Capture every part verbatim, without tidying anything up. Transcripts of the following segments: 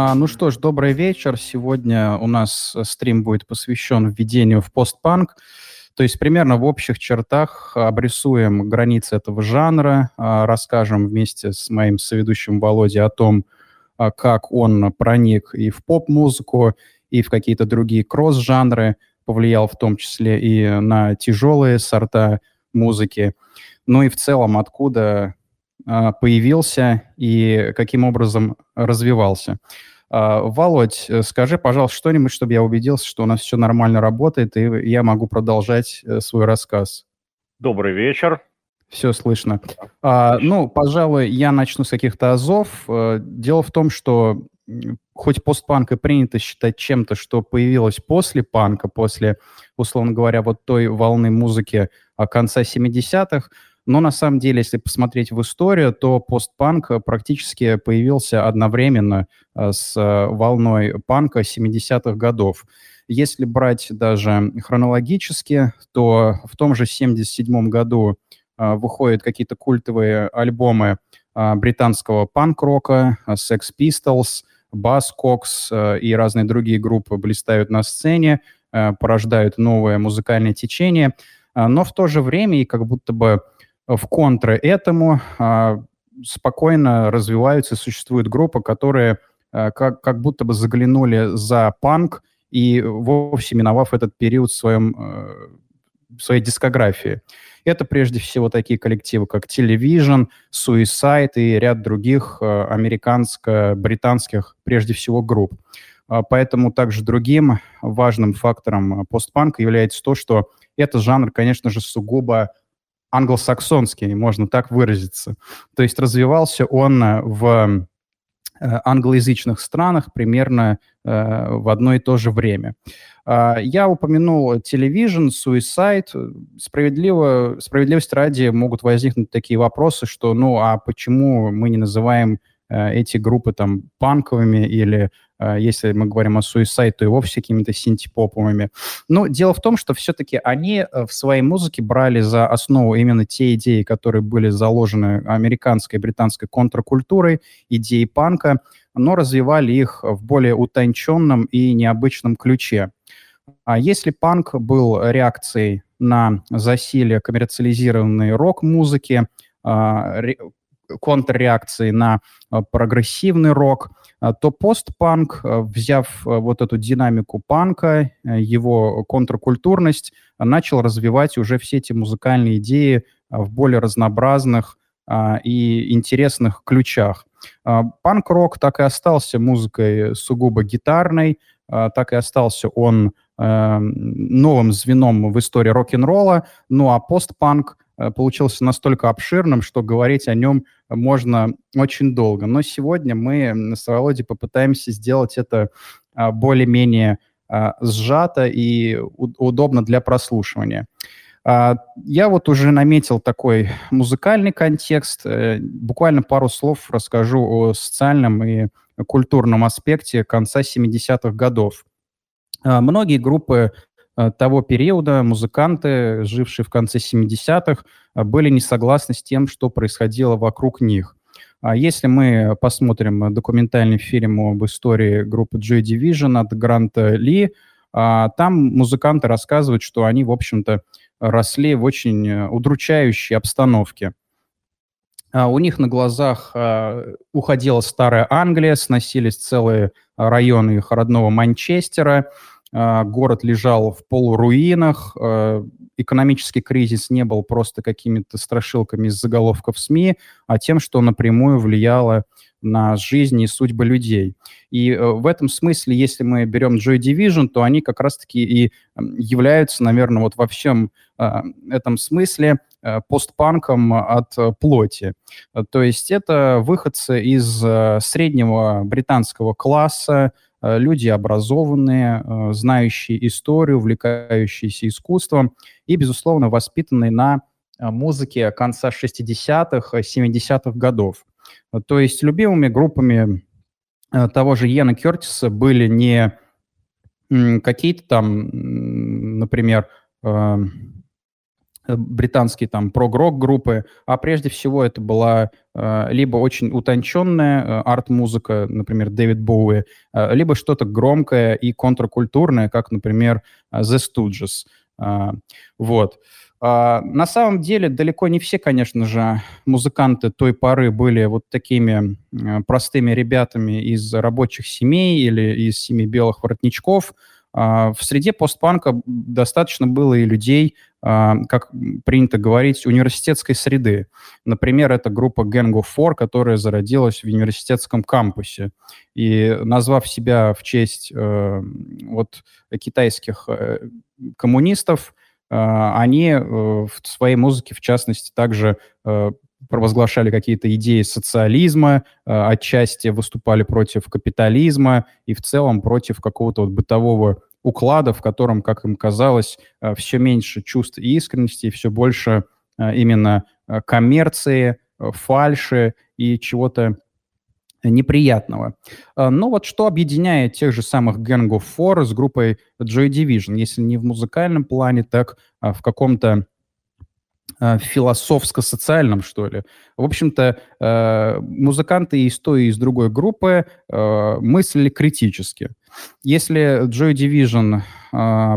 А, ну что ж, добрый вечер. Сегодня у нас стрим будет посвящен введению в постпанк. То есть примерно в общих чертах обрисуем границы этого жанра, расскажем вместе с моим соведущим Володей о том, как он проник и в поп-музыку, и в какие-то другие кросс-жанры, повлиял в том числе и на тяжелые сорта музыки. Ну и в целом, откуда появился и каким образом развивался. Володь, скажи, пожалуйста, что-нибудь, чтобы я убедился, что у нас все нормально работает, и я могу продолжать свой рассказ. Добрый вечер. Все слышно. А, ну, пожалуй, я начну с каких-то азов. Дело в том, что хоть постпанк и принято считать чем-то, что появилось после панка, после, условно говоря, вот той волны музыки конца семидесятых, но на самом деле, если посмотреть в историю, то постпанк практически появился одновременно с волной панка семидесятых годов. Если брать даже хронологически, то в том же семьдесят седьмом году а, выходят какие-то культовые альбомы а, британского панк-рока, Sex Pistols, Buzzcocks а, и разные другие группы блистают на сцене, а, порождают новое музыкальное течение. А, но в то же время и как будто бы в контр этому а, спокойно развиваются и существуют группы, которые а, как, как будто бы заглянули за панк и вовсе миновав этот период в, своем, а, в своей дискографии. Это прежде всего такие коллективы, как Television, Suicide и ряд других а, американско-британских, прежде всего, групп. А, поэтому также другим важным фактором постпанка является то, что этот жанр, конечно же, сугубо англосаксонский, можно так выразиться. То есть развивался он в англоязычных странах примерно э, в одно и то же время. Э, я упомянул Television, Suicide. Справедливо, справедливость ради могут возникнуть такие вопросы, что ну а почему мы не называем э, эти группы там панковыми или если мы говорим о Suicide, то и вовсе какими-то синтепоповыми. Но дело в том, что все-таки они в своей музыке брали за основу именно те идеи, которые были заложены американской и британской контркультурой, идеи панка, но развивали их в более утонченном и необычном ключе. А если панк был реакцией на засилье коммерциализированной рок-музыки, контрреакции на прогрессивный рок, то постпанк, взяв вот эту динамику панка, его контркультурность, начал развивать уже все эти музыкальные идеи в более разнообразных и интересных ключах. Панк-рок так и остался музыкой сугубо гитарной, так и остался он новым звеном в истории рок-н-ролла, ну а постпанк получился настолько обширным, что говорить о нем можно очень долго. Но сегодня мы с Володей попытаемся сделать это более-менее сжато и удобно для прослушивания. Я вот уже наметил такой музыкальный контекст. Буквально пару слов расскажу о социальном и культурном аспекте конца семидесятых годов. Многие группы того периода музыканты, жившие в конце семидесятых, были не согласны с тем, что происходило вокруг них. Если мы посмотрим документальный фильм об истории группы Joy Division от Гранта Ли, там музыканты рассказывают, что они, в общем-то, росли в очень удручающей обстановке. У них на глазах уходила старая Англия, сносились целые районы их родного Манчестера, город лежал в полуруинах, экономический кризис не был просто какими-то страшилками из заголовков СМИ, а тем, что напрямую влияло на жизнь и судьбы людей. И в этом смысле, если мы берем Joy Division, то они как раз-таки и являются, наверное, вот во всем этом смысле постпанком от плоти. То есть это выходцы из среднего британского класса, люди образованные, знающие историю, увлекающиеся искусством и, безусловно, воспитанные на музыке конца шестидесятых, семидесятых годов. То есть любимыми группами того же Йена Кёртиса были не какие-то там, например, британские там прог-рок группы, а прежде всего это была э, либо очень утонченная э, арт-музыка, например, Дэвид Боуи, э, либо что-то громкое и контркультурное, как, например, The Stooges. Э, вот. Э, на самом деле далеко не все, конечно же, музыканты той поры были вот такими э, простыми ребятами из рабочих семей или из семей белых воротничков. В среде постпанка достаточно было и людей, как принято говорить, университетской среды. Например, это группа Gang of Four, которая зародилась в университетском кампусе. И назвав себя в честь вот, китайских коммунистов, они в своей музыке, в частности, также провозглашали какие-то идеи социализма, отчасти выступали против капитализма и в целом против какого-то вот бытового уклада, в котором, как им казалось, все меньше чувств и искренности, и все больше именно коммерции, фальши и чего-то неприятного. Но вот что объединяет тех же самых Gang of Four с группой Joy Division, если не в музыкальном плане, так в каком-то философско-социальном, что ли. В общем-то, музыканты из той и из другой группы мыслили критически. Если Joy Division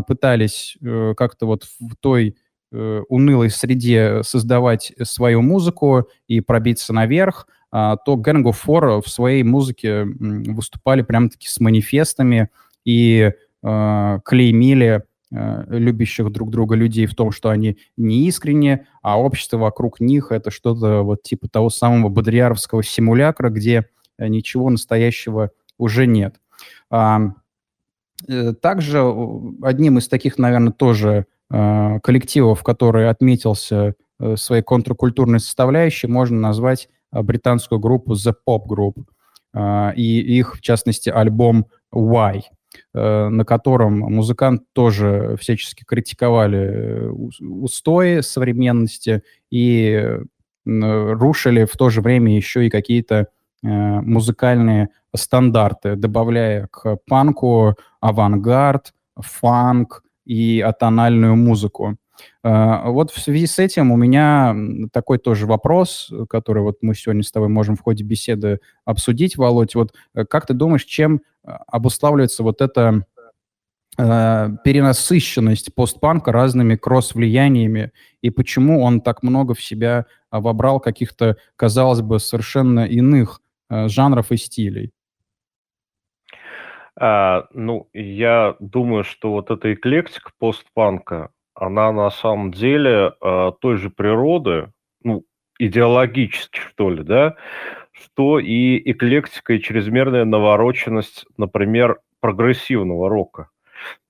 пытались как-то вот в той унылой среде создавать свою музыку и пробиться наверх, то Gang of Four в своей музыке выступали прямо-таки с манифестами и клеймили любящих друг друга людей в том, что они не искренне, а общество вокруг них — это что-то вот типа того самого бодриаровского симулякра, где ничего настоящего уже нет. Также одним из таких, наверное, тоже коллективов, который отметился своей контркультурной составляющей, можно назвать британскую группу The Pop Group и их, в частности, альбом «Why», на котором музыкант тоже всячески критиковали устои современности и рушили в то же время еще и какие-то музыкальные стандарты, добавляя к панку авангард, фанк и атональную музыку. Вот в связи с этим у меня такой тоже вопрос, который вот мы сегодня с тобой можем в ходе беседы обсудить, Володь. Вот как ты думаешь, чем обуславливается вот эта э, перенасыщенность постпанка разными кросс-влияниями, и почему он так много в себя вобрал каких-то, казалось бы, совершенно иных э, жанров и стилей? А, ну, я думаю, что вот эта эклектика постпанка, она на самом деле э, той же природы, ну, идеологически, что ли, да, что и эклектика, и чрезмерная навороченность, например, прогрессивного рока.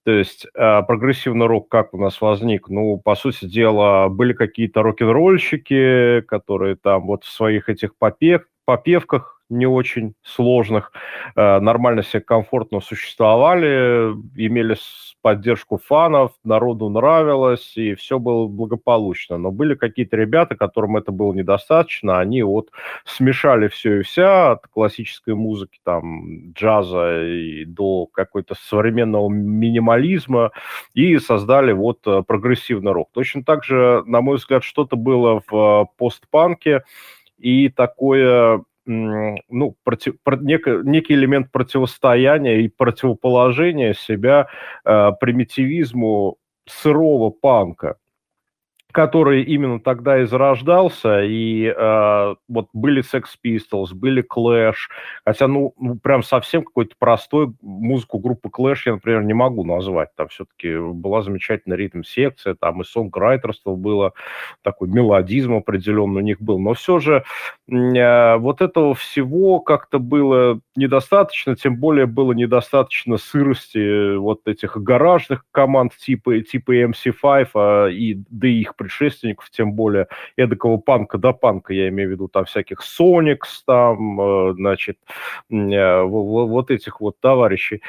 То есть э, прогрессивный рок как у нас возник? Ну, по сути дела, были какие-то рок-н-ролльщики, которые там вот в своих этих попев- попевках не очень сложных, э, нормально себе комфортно существовали, имели поддержку фанов, народу нравилось, и все было благополучно. Но были какие-то ребята, которым это было недостаточно, они вот смешали все и вся, от классической музыки, там, джаза и до какой-то современного минимализма, и создали вот прогрессивный рок. Точно так же, на мой взгляд, что-то было в постпанке, и такое... ну, против, некий, некий элемент противостояния и противоположения себя э, примитивизму сырого панка, который именно тогда и зарождался, и э, вот были Sex Pistols, были Clash, хотя, ну, прям совсем какой-то простой музыку группы Clash я, например, не могу назвать, там все-таки была замечательная ритм-секция, там и сонграйтерство было, такой мелодизм определенный у них был, но все же э, вот этого всего как-то было недостаточно, тем более было недостаточно сырости вот этих гаражных команд типа, типа эм си пять, а, и, да и их предшественников, тем более эдакого панка до панка, я имею в виду там всяких Соникс, там, значит, вот этих вот товарищей.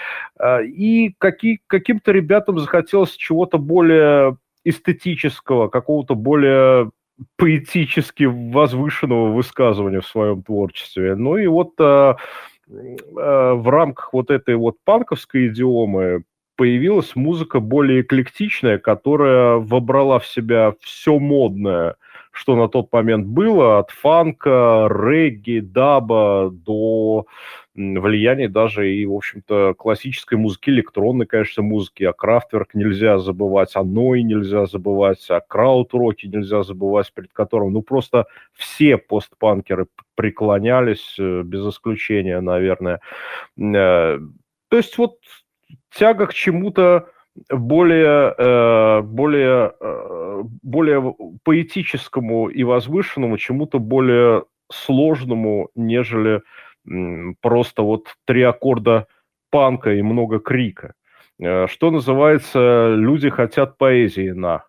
И какие, каким-то ребятам захотелось чего-то более эстетического, какого-то более поэтически возвышенного высказывания в своем творчестве. Ну и вот в рамках вот этой вот панковской идиомы появилась музыка более эклектичная, которая вобрала в себя все модное, что на тот момент было, от фанка, регги, даба до влияния даже и, в общем-то, классической музыки, электронной, конечно, музыки. О крафтверк нельзя забывать, о ной нельзя забывать, о крауд-роке нельзя забывать, перед которым, ну, просто все постпанкеры преклонялись, без исключения, наверное. То есть вот тяга к чему-то более, более, более поэтическому и возвышенному, чему-то более сложному, нежели просто вот три аккорда панка и много крика. Что называется, люди хотят поэзии на...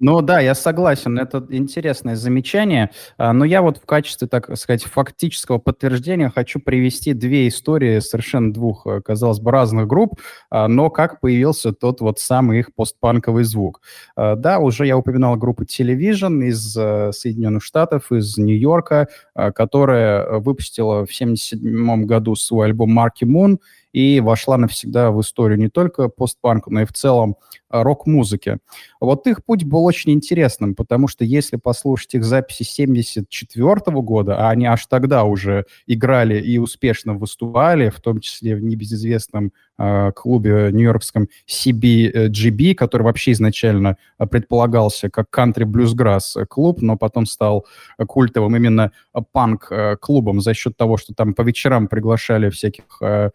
Ну да, я согласен, это интересное замечание, но я вот в качестве, так сказать, фактического подтверждения хочу привести две истории совершенно двух, казалось бы, разных групп, но как появился тот вот самый их постпанковый звук. Да, уже я упоминал группу Television из Соединенных Штатов, из Нью-Йорка, которая выпустила в тысяча девятьсот семьдесят седьмом году свой альбом Marquee Moon и вошла навсегда в историю не только постпанка, но и в целом рок-музыки. Вот их путь был очень интересным, потому что если послушать их записи тысяча девятьсот семьдесят четвёртого года, а они аж тогда уже играли и успешно выступали, в том числе в небезызвестном э, клубе нью-йоркском си би джи би, который вообще изначально предполагался как кантри-блюзграсс-клуб, но потом стал культовым именно панк-клубом за счет того, что там по вечерам приглашали всяких... Э,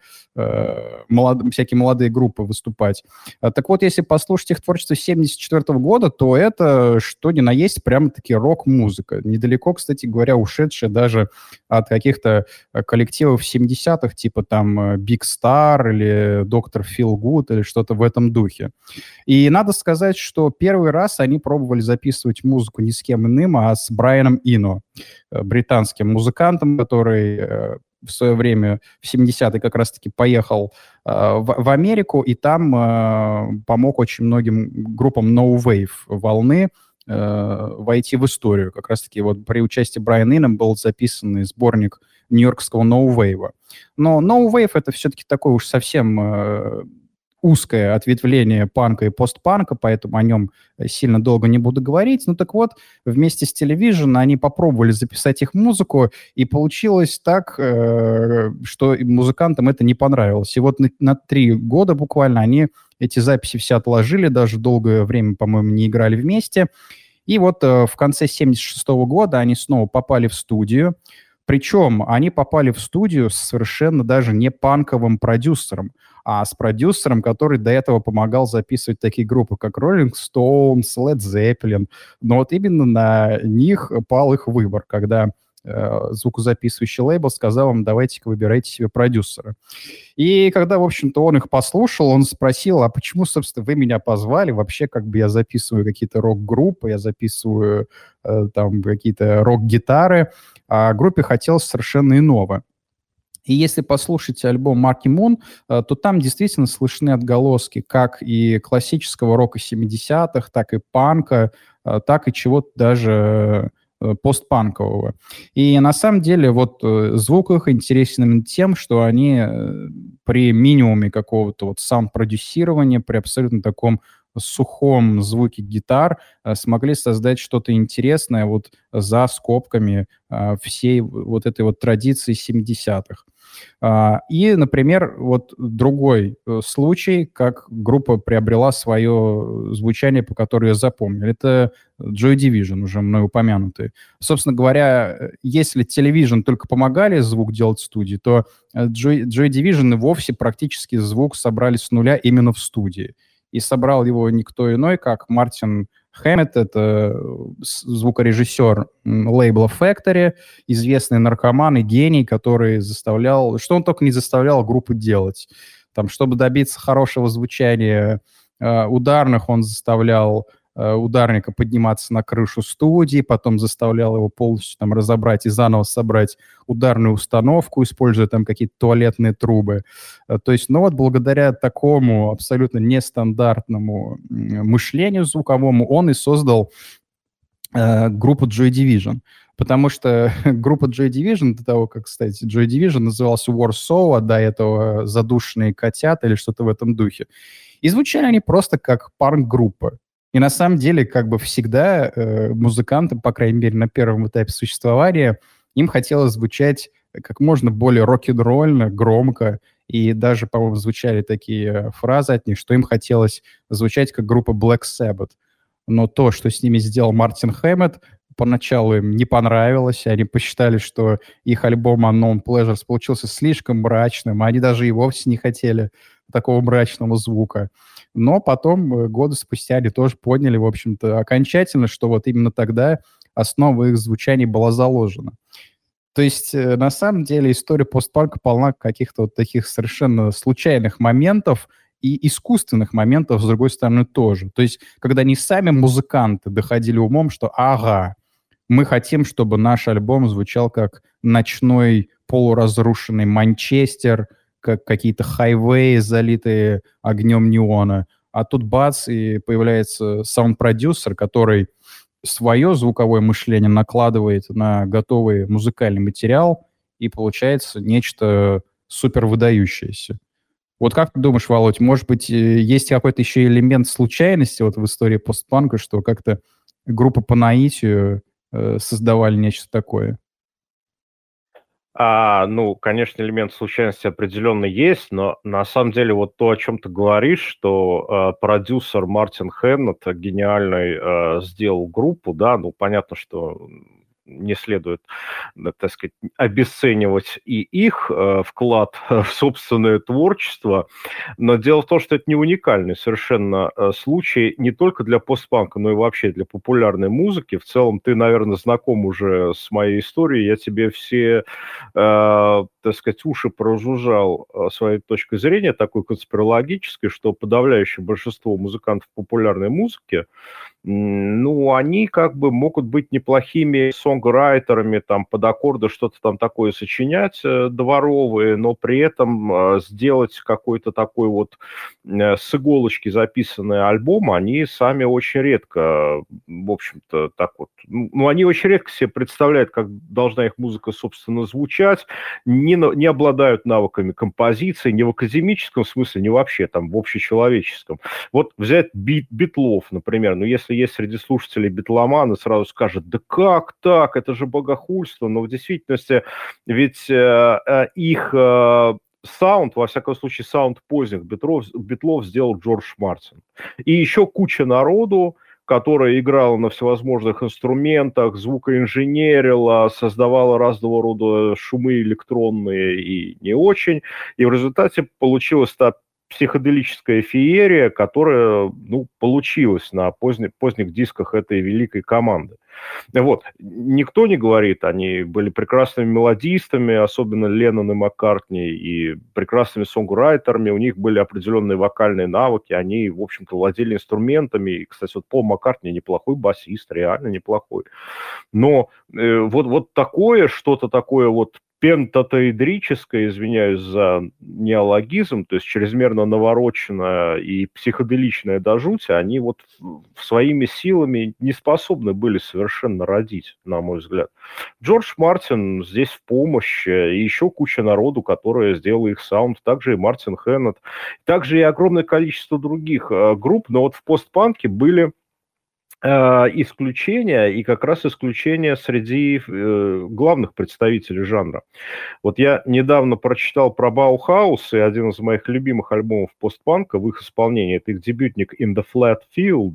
Молод... всякие молодые группы выступать. Так вот, если послушать их творчество тысяча девятьсот семьдесят четвёртого года, то это, что ни на есть, прямо-таки рок-музыка. Недалеко, кстати говоря, ушедшая даже от каких-то коллективов семидесятых, типа там Big Star или Доктор Фил Гуд или что-то в этом духе. И надо сказать, что первый раз они пробовали записывать музыку не с кем иным, а с Брайаном Ино, британским музыкантом, который... в свое время, в семидесятые, как раз-таки поехал э, в, в Америку, и там э, помог очень многим группам No Wave волны э, войти в историю. Как раз-таки вот при участии Брайана Ино был записан сборник нью-йоркского No Wave. Но No Wave — это все-таки такое уж совсем... Э, узкое ответвление панка и постпанка, поэтому о нем сильно долго не буду говорить. Ну так вот, вместе с Television они попробовали записать их музыку, и получилось так, что музыкантам это не понравилось. И вот на, на три года буквально они эти записи все отложили, даже долгое время, по-моему, не играли вместе. И вот в конце семьдесят шестого года они снова попали в студию. Причем они попали в студию с совершенно даже не панковым продюсером, а с продюсером, который до этого помогал записывать такие группы, как Rolling Stones, Led Zeppelin. Но вот именно на них пал их выбор, когда э, звукозаписывающий лейбл сказал им: давайте-ка выбирайте себе продюсера. И когда, в общем-то, он их послушал, он спросил: а почему, собственно, вы меня позвали? Вообще, как бы я записываю какие-то рок-группы, я записываю э, там какие-то рок-гитары. А группе хотелось совершенно иного. И если послушать альбом Marquee Moon, то там действительно слышны отголоски как и классического рока семидесятых, так и панка, так и чего-то даже постпанкового. И на самом деле вот звук их интересен тем, что они при минимуме какого-то вот саунд-продюсирования, при абсолютно таком сухом звуке гитар смогли создать что-то интересное вот за скобками всей вот этой вот традиции семидесятых. И, например, вот другой случай, как группа приобрела свое звучание, по которой ее запомнили, это Joy Division, уже мной упомянутый. Собственно говоря, если Television только помогали звук делать в студии, то Joy, Joy Division и вовсе практически звук собрали с нуля именно в студии. И собрал его никто иной, как Мартин Хэннетт, это звукорежиссер лейбла Factory, известный наркоман и гений, который заставлял, что он только не заставлял группу делать. Там, чтобы добиться хорошего звучания э, ударных, он заставлял э, ударника подниматься на крышу студии, потом заставлял его полностью там разобрать и заново собрать ударную установку, используя там какие-то туалетные трубы. То есть, ну вот, благодаря такому абсолютно нестандартному мышлению звуковому он и создал э, группу Joy Division. Потому что группа Joy Division, до того, как, кстати, Joy Division назывался Warsaw, а до этого «Задушенные котята» или что-то в этом духе. И звучали они просто как панк-группа. И на самом деле, как бы всегда, э, музыкантам, по крайней мере, на первом этапе существования, им хотелось звучать как можно более рок-н-ролльно, громко. И даже, по-моему, звучали такие фразы от них, что им хотелось звучать как группа Black Sabbath. Но то, что с ними сделал Мартин Хэннетт, поначалу им не понравилось, они посчитали, что их альбом Unknown Pleasures получился слишком мрачным, а они даже и вовсе не хотели такого мрачного звука. Но потом, годы спустя, они тоже поняли, в общем-то, окончательно, что вот именно тогда основа их звучания была заложена. То есть, на самом деле, история постпанка полна каких-то вот таких совершенно случайных моментов, и искусственных моментов, с другой стороны, тоже. То есть, когда не сами музыканты доходили умом, что «ага, мы хотим, чтобы наш альбом звучал как ночной полуразрушенный Манчестер, как какие-то хайвеи, залитые огнем неона». А тут бац, и появляется саунд-продюсер, который свое звуковое мышление накладывает на готовый музыкальный материал, и получается нечто супервыдающееся. Вот как ты думаешь, Володь, может быть, есть какой-то еще элемент случайности вот в истории постпанка, что как-то группа по наитию э, создавали нечто такое? А, ну, конечно, элемент случайности определенно есть, но на самом деле вот то, о чем ты говоришь, что э, продюсер Мартин Хэннетт гениальный э, сделал группу, да, ну, понятно, что... не следует, так сказать, обесценивать и их э, вклад в собственное творчество. Но дело в том, что это не уникальный совершенно случай не только для постпанка, но и вообще для популярной музыки. В целом, ты, наверное, знаком уже с моей историей. Я тебе все, э, так сказать, уши прожужжал своей точкой зрения, такой конспирологической, что подавляющее большинство музыкантов популярной музыки, ну, они как бы могут быть неплохими сонграйтерами, там, под аккорды что-то там такое сочинять дворовые, но при этом сделать какой-то такой вот с иголочки записанный альбом они сами очень редко, в общем-то, так вот, ну, они очень редко себе представляют, как должна их музыка, собственно, звучать, не, не обладают навыками композиции, не в академическом смысле, не вообще, там, в общечеловеческом. Вот взять бит, битлов, например, ну, если есть среди слушателей битломаны, сразу скажут, да как так, это же богохульство, но в действительности ведь э, э, их э, саунд, во всяком случае саунд поздних битлов, битлов сделал Джордж Мартин. И еще куча народу, которая играла на всевозможных инструментах, звукоинженерила, создавала разного рода шумы электронные и не очень, и в результате получилась та психоделическая феерия, которая, ну, получилась на поздних, поздних дисках этой великой команды. Вот. Никто не говорит, они были прекрасными мелодистами, особенно Леннон и Маккартни, и прекрасными сонграйтерами, у них были определенные вокальные навыки, они, в общем-то, владели инструментами, и, кстати, вот Пол Маккартни неплохой басист, реально неплохой. Но э, вот, вот такое, что-то такое вот пентатоидрическое, извиняюсь за неологизм, то есть чрезмерно навороченное и психоделичное до жути, они вот своими силами не способны были совершенно родить, на мой взгляд. Джордж Мартин здесь в помощь, и еще куча народу, которые сделали их саунд, также и Мартин Хэннетт, также и огромное количество других групп, но вот в постпанке были исключения, и как раз исключения среди э, главных представителей жанра. Вот я недавно прочитал про Bauhaus, и один из моих любимых альбомов постпанка в их исполнении, это их дебютник In the Flat Field,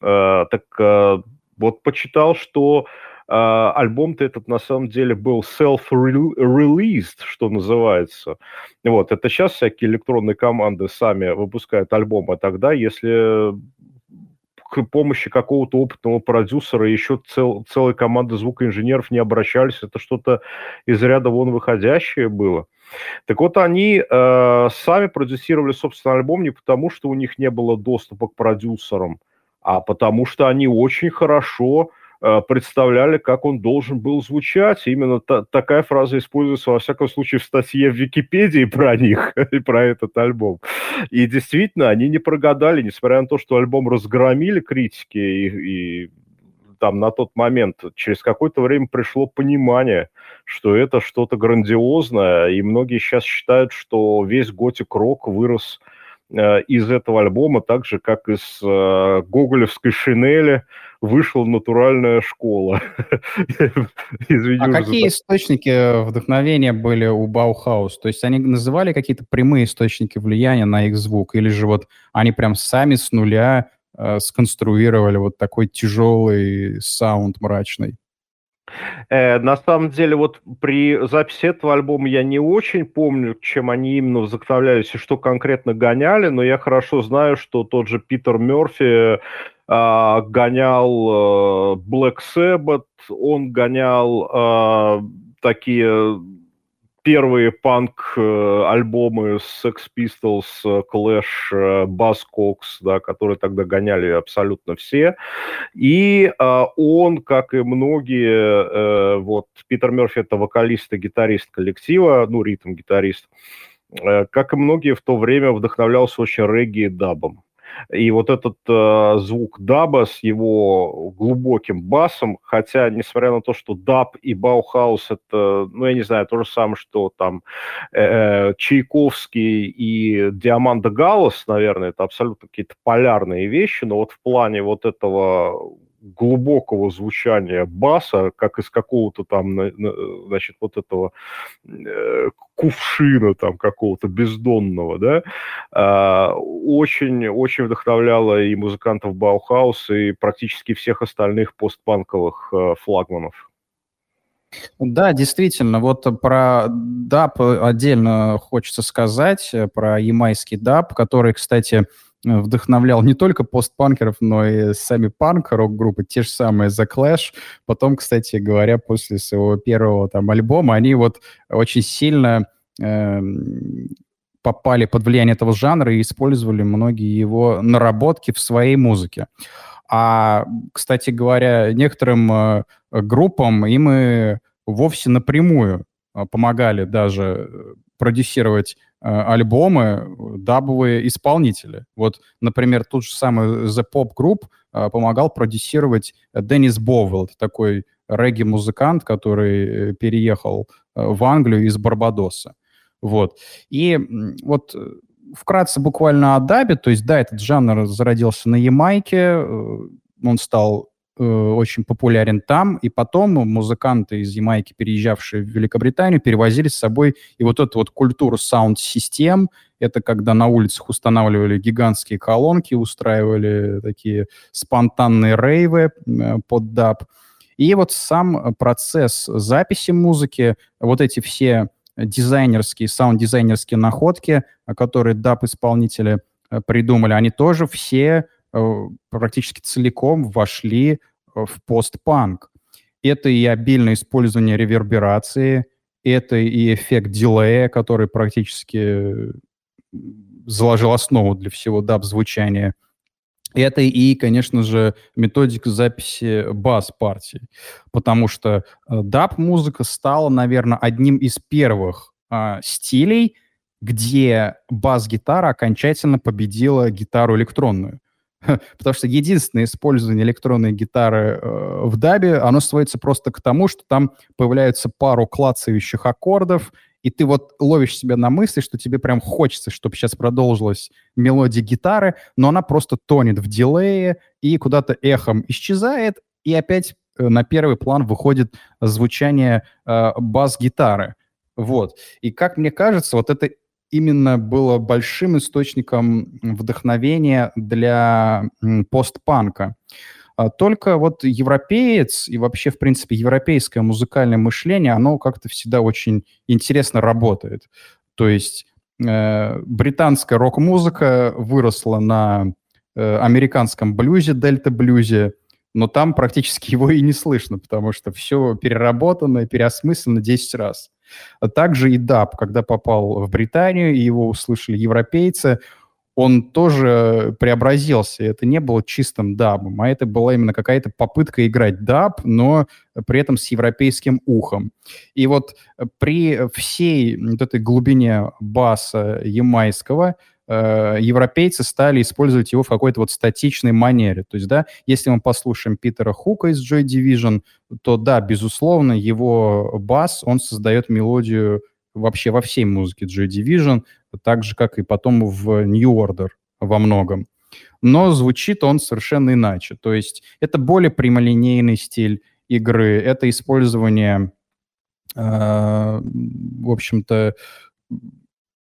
э, так э, вот почитал, что э, альбом-то этот на самом деле был self-released, что называется. Вот, это сейчас всякие электронные команды сами выпускают альбом, а тогда, если к помощи какого-то опытного продюсера еще цел, целой команды звукоинженеров не обращались. Это что-то из ряда вон выходящее было. Так вот, они э, сами продюсировали собственный альбом не потому, что у них не было доступа к продюсерам, а потому что они очень хорошо э, представляли, как он должен был звучать. Именно та, такая фраза используется, во всяком случае, в статье в Википедии про них и про этот альбом. И действительно, они не прогадали, несмотря на то, что альбом разгромили критики и, и там на тот момент, через какое-то время пришло понимание, что это что-то грандиозное, и многие сейчас считают, что весь готик-рок вырос э, из этого альбома, так же, как из э, гоголевской «Шинели» вышла натуральная школа. А какие источники вдохновения были у Баухаус? То есть они называли какие-то прямые источники влияния на их звук? Или же вот они прям сами с нуля сконструировали вот такой тяжелый саунд мрачный? Э, на самом деле, вот при записи этого альбома я не очень помню, чем они именно вдохновлялись и что конкретно гоняли, но я хорошо знаю, что тот же Питер Мёрфи э, гонял э, Black Sabbath, он гонял э, такие первые панк-альбомы Sex Pistols, Clash, Buzzcocks, да, которые тогда гоняли абсолютно все. И э, он, как и многие, э, вот Питер Мёрфи — это вокалист и гитарист коллектива, ну, ритм-гитарист, э, как и многие в то время вдохновлялся очень регги и дабом. И вот этот э, звук даба с его глубоким басом, хотя, несмотря на то, что даб и Баухаус — это, ну, я не знаю, то же самое, что там э, Чайковский и Диаманда Галлас, наверное, это абсолютно какие-то полярные вещи, но вот в плане вот этого глубокого звучания баса, как из какого-то там, значит, вот этого э, кувшина там какого-то бездонного, да, э, очень, очень вдохновляло и музыкантов Баухаус, и практически всех остальных постпанковых э, флагманов. Да, действительно, вот про даб отдельно хочется сказать, про ямайский даб, который, кстати, вдохновлял не только постпанкеров, но и сами панк-рок-группы, те же самые The Clash. Потом, кстати говоря, после своего первого там альбома они вот очень сильно э, попали под влияние этого жанра и использовали многие его наработки в своей музыке. А, кстати говоря, некоторым э, группам им и вовсе напрямую э, помогали даже продюсировать альбомы дабовые исполнители. Вот, например, тот же самый The Pop Group э, помогал продюсировать Деннис Боуэлл. Это такой регги-музыкант, который переехал в Англию из Барбадоса. Вот. И вот вкратце буквально о дабе. То есть, да, этот жанр зародился на Ямайке, он стал э, очень популярен там, и потом музыканты из Ямайки, переезжавшие в Великобританию, перевозили с собой и вот эту вот культуру саунд-систем. Это когда на улицах устанавливали гигантские колонки, устраивали такие спонтанные рейвы э, под даб. И вот сам процесс записи музыки, вот эти все дизайнерские, саунд-дизайнерские находки, которые даб-исполнители придумали, они тоже все практически целиком вошли в постпанк. Это и обильное использование реверберации, это и эффект дилея, который практически заложил основу для всего даб-звучания. Это и, конечно же, методика записи бас-партий, потому что даб-музыка стала, наверное, одним из первых э, стилей, где бас-гитара окончательно победила гитару электронную. Потому что единственное использование электронной гитары э, в дабе, оно сводится просто к тому, что там появляются пару клацающих аккордов, и ты вот ловишь себя на мысли, что тебе прям хочется, чтобы сейчас продолжилась мелодия гитары, но она просто тонет в дилее и куда-то эхом исчезает, и опять на первый план выходит звучание э, бас-гитары. Вот. И, как мне кажется, вот это именно было большим источником вдохновения для м, постпанка. Только вот европеец и вообще, в принципе, европейское музыкальное мышление, оно как-то всегда очень интересно работает. То есть э, британская рок-музыка выросла на э, американском блюзе, дельта-блюзе, но там практически его и не слышно, потому что все переработано и переосмыслено десять раз. А также и даб, когда попал в Британию, и его услышали европейцы, он тоже преобразился. Это не было чистым дабом, а это была именно какая-то попытка играть даб, но при этом с европейским ухом. И вот при всей вот этой глубине баса ямайского э, европейцы стали использовать его в какой-то вот статичной манере. То есть, да, если мы послушаем Питера Хука из Joy Division, то, да, безусловно, его бас, он создает мелодию вообще во всей музыке Joy Division, так же, как и потом в New Order во многом. Но звучит он совершенно иначе. То есть это более прямолинейный стиль игры, это использование, э, в общем-то,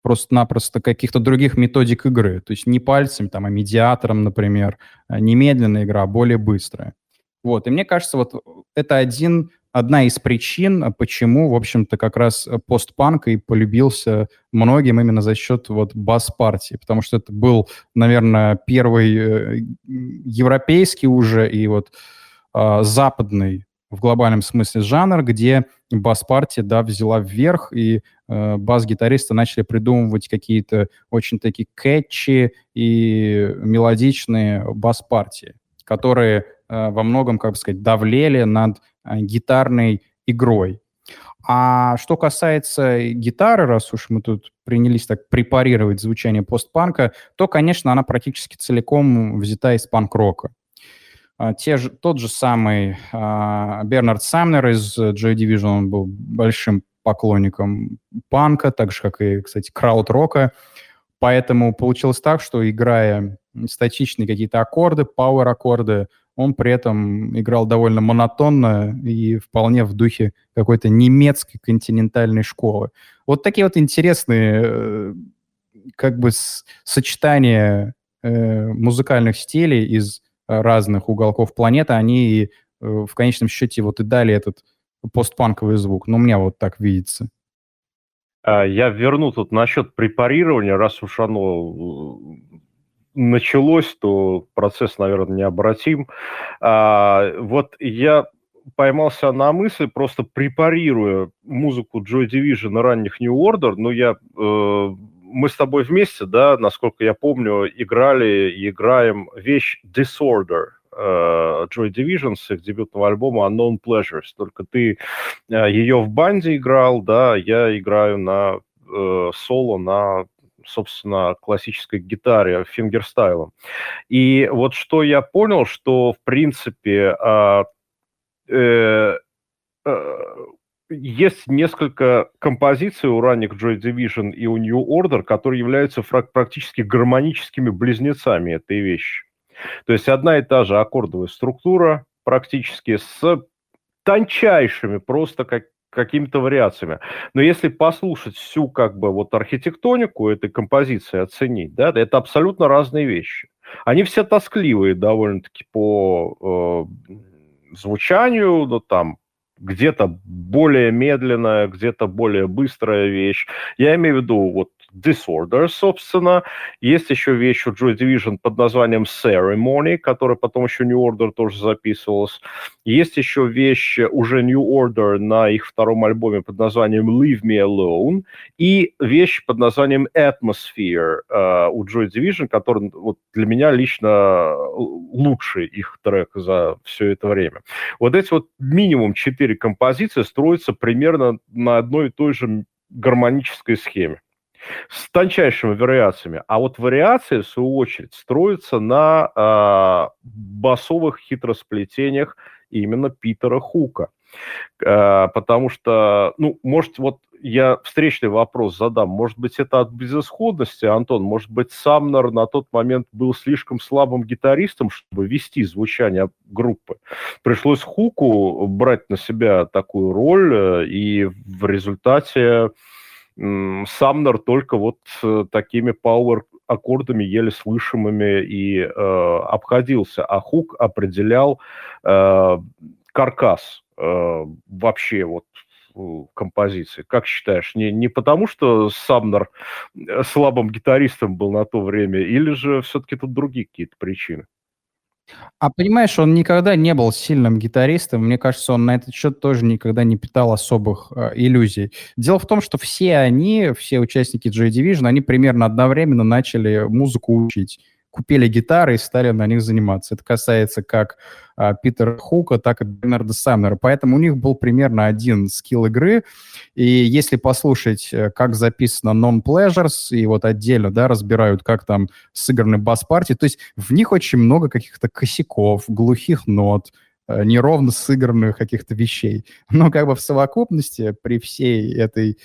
просто-напросто каких-то других методик игры. То есть не пальцем, там, а медиатором, например. Немедленная игра, более быстрая. Вот. И мне кажется, вот это один, одна из причин, почему, в общем-то, как раз постпанк и полюбился многим именно за счет вот бас-партии. Потому что это был, наверное, первый европейский уже и вот западный в глобальном смысле жанр, где бас-партия, да, взяла вверх, и э, бас-гитаристы начали придумывать какие-то очень такие кэтчи и мелодичные бас-партии, которые э, во многом, как бы сказать, давлели над э, гитарной игрой. А что касается гитары, раз уж мы тут принялись так препарировать звучание постпанка, то, конечно, она практически целиком взята из панк-рока. Те же, тот же самый э, Бернард Самнер из Joy Division, он был большим поклонником панка, так же, как и, кстати, крауд-рока. Поэтому получилось так, что, играя статичные какие-то аккорды, пауэр-аккорды, он при этом играл довольно монотонно и вполне в духе какой-то немецкой континентальной школы. Вот такие вот интересные э, как бы с, сочетания э, музыкальных стилей из разных уголков планеты, они в конечном счете вот и дали этот постпанковый звук. Ну, мне вот так видится. Я верну тут насчет препарирования. Раз уж оно началось, то процесс, наверное, необратим. Вот я поймался на мысли, просто препарируя музыку Joy Division и ранних New Order, но я... Мы с тобой вместе, да, насколько я помню, играли и играем вещь Disorder uh, Joy Division с их дебютного альбома Unknown Pleasures. Только ты uh, ее в банде играл, да, я играю на uh, соло на, собственно, классической гитаре фингерстайлом. И вот что я понял, что, в принципе, uh, uh, uh, есть несколько композиций у ранних Joy Division и у New Order, которые являются практически гармоническими близнецами этой вещи. То есть одна и та же аккордовая структура практически с тончайшими просто как, какими-то вариациями. Но если послушать всю как бы вот архитектонику этой композиции, оценить, да, это абсолютно разные вещи. Они все тоскливые довольно-таки по э, звучанию, но там где-то более медленная, где-то более быстрая вещь. Я имею в виду вот Disorder, собственно. Есть еще вещь у Joy Division под названием Ceremony, которая потом еще New Order тоже записывалась. Есть еще вещь уже New Order на их втором альбоме под названием Leave Me Alone. И вещь под названием Atmosphere э, у Joy Division, который вот, для меня лично лучший их трек за все это время. Вот эти вот минимум четыре композиция строится примерно на одной и той же гармонической схеме с тончайшими вариациями. А вот вариации, в свою очередь, строятся на э, басовых хитросплетениях именно Питера Хука. Э, потому что, ну, может, вот я встречный вопрос задам. Может быть, это от безысходности, Антон? Может быть, Самнер на тот момент был слишком слабым гитаристом, чтобы вести звучание группы? Пришлось Хуку брать на себя такую роль, и в результате м- Самнер только вот такими пауэр-аккордами еле слышимыми и э, обходился. А Хук определял э, каркас э, вообще вот композиции. Как считаешь, не, не потому, что Самнер слабым гитаристом был на то время, или же все-таки тут другие какие-то причины? А понимаешь, он никогда не был сильным гитаристом. Мне кажется, он на этот счет тоже никогда не питал особых э, иллюзий. Дело в том, что все они, все участники Joy Division, они примерно одновременно начали музыку учить. купили гитары и стали на них заниматься. Это касается как а, Питера Хука, так и Бернарда Самнера. Поэтому у них был примерно один скилл игры. И если послушать, как записано Unknown Pleasures, и вот отдельно да, разбирают, как там сыграны бас-партии, то есть в них очень много каких-то косяков, глухих нот, неровно сыгранных каких-то вещей. Но как бы в совокупности при всей этой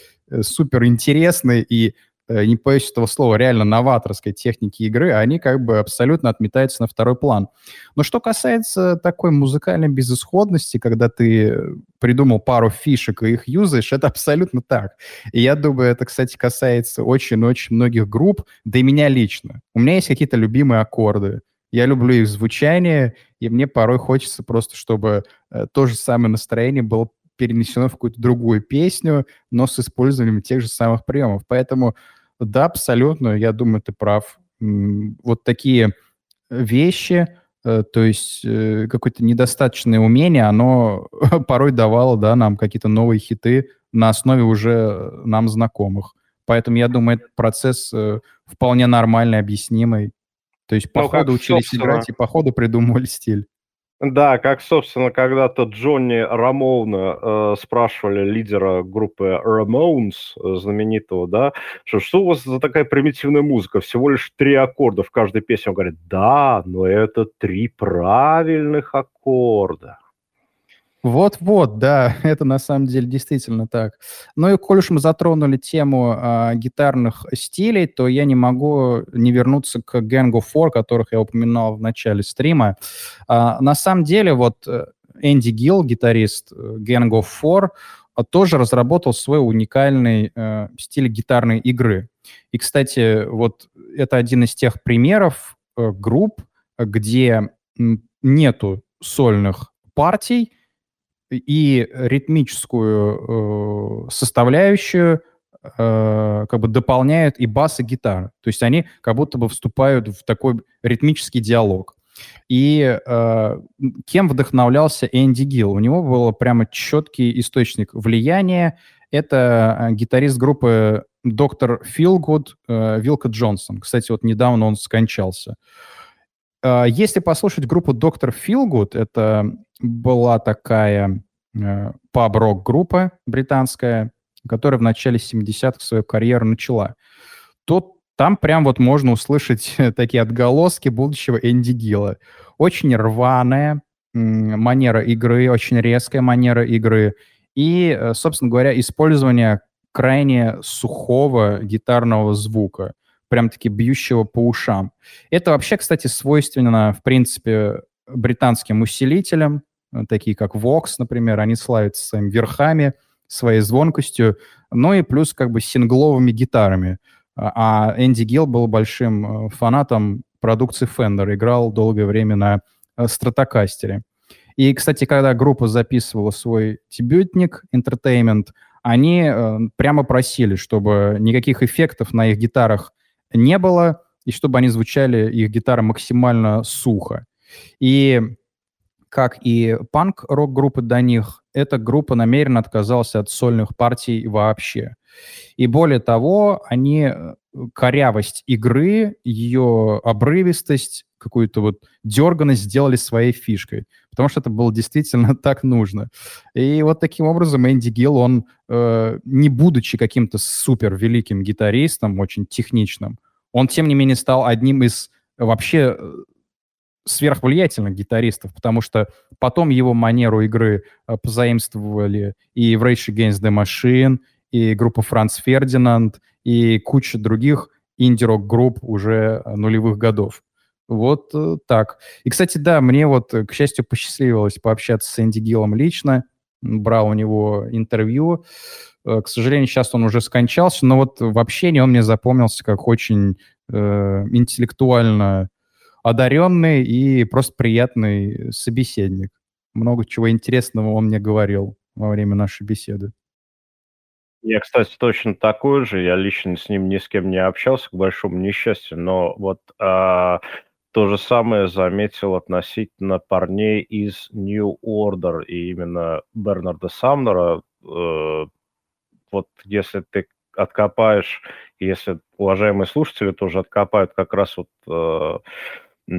суперинтересной и, не боюсь этого слова, реально новаторской техники игры, они как бы абсолютно отметаются на второй план. Но что касается такой музыкальной безысходности, когда ты придумал пару фишек и их юзаешь, это абсолютно так. И я думаю, это, кстати, касается очень-очень многих групп, да и меня лично. У меня есть какие-то любимые аккорды. Я люблю их звучание, и мне порой хочется просто, чтобы э, то же самое настроение было перенесено в какую-то другую песню, но с использованием тех же самых приемов. Поэтому, да, абсолютно, я думаю, ты прав. М-м, вот такие вещи, э, то есть э, какое-то недостаточное умение, оно порой давало да, нам какие-то новые хиты на основе уже нам знакомых. Поэтому, я думаю, этот процесс э, вполне нормальный, объяснимый. То есть по ну, ходу учились собственно... играть и по ходу придумывали стиль. Да, как, собственно, когда-то Джонни Рамоуна э, спрашивали лидера группы Рамоунс, знаменитого, да, что, что у вас за такая примитивная музыка? Всего лишь три аккорда в каждой песне. Он говорит, да, но это три правильных аккорда. Вот-вот, да, это на самом деле действительно так. Ну и коль уж мы затронули тему э, гитарных стилей, то я не могу не вернуться к Gang of Four, которых я упоминал в начале стрима. Э, на самом деле вот Энди Гилл, гитарист Gang of Four, тоже разработал свой уникальный э, стиль гитарной игры. И, кстати, вот это один из тех примеров э, групп, где нету сольных партий, и ритмическую э, составляющую э, как бы дополняют и бас, и гитара. То есть они как будто бы вступают в такой ритмический диалог. И э, кем вдохновлялся Энди Гилл? У него был прямо четкий источник влияния. Это гитарист группы Доктор Фил Гуд э, Вилка Джонсон. Кстати, вот недавно он скончался. Э, если послушать группу Доктор Фил Гуд, это... была такая э, паб-рок группа британская, которая в начале семидесятых свою карьеру начала. Тут там прям вот можно услышать э, такие отголоски будущего Энди Гилла. Очень рваная э, манера игры, очень резкая манера игры. И, э, собственно говоря, использование крайне сухого гитарного звука, прям-таки бьющего по ушам. Это вообще, кстати, свойственно, в принципе, британским усилителям, такие как Vox, например, они славятся своими верхами, своей звонкостью, ну и плюс как бы сингловыми гитарами. А Энди Гилл был большим фанатом продукции Fender, играл долгое время на стратокастере. И, кстати, когда группа записывала свой дебютник Entertainment, они прямо просили, чтобы никаких эффектов на их гитарах не было, и чтобы они звучали, их гитары, максимально сухо. И, как и панк-рок-группы до них, эта группа намеренно отказалась от сольных партий вообще. И более того, они корявость игры, ее обрывистость, какую-то вот дерганность сделали своей фишкой, потому что это было действительно так нужно. И вот таким образом Энди Гилл, он, э, не будучи каким-то супер-великим гитаристом, очень техничным, он, тем не менее, стал одним из вообще... сверхвлиятельных гитаристов, потому что потом его манеру игры э, позаимствовали и в Rage Against the Machine, и группа Франц Фердинанд, и куча других инди-рок-групп уже нулевых годов. Вот э, так. И, кстати, да, мне вот, к счастью, посчастливилось пообщаться с Энди Гиллом лично, брал у него интервью. Э, к сожалению, сейчас он уже скончался, но вот в общении он мне запомнился как очень э, интеллектуально одаренный и просто приятный собеседник. Много чего интересного он мне говорил во время нашей беседы. Я, кстати, точно такой же. Я лично с ним ни с кем не общался, к большому несчастью. Но вот а, то же самое заметил относительно парней из New Order и именно Бернарда Самнера. Э, вот если ты откопаешь, если уважаемые слушатели тоже откопают как раз вот э,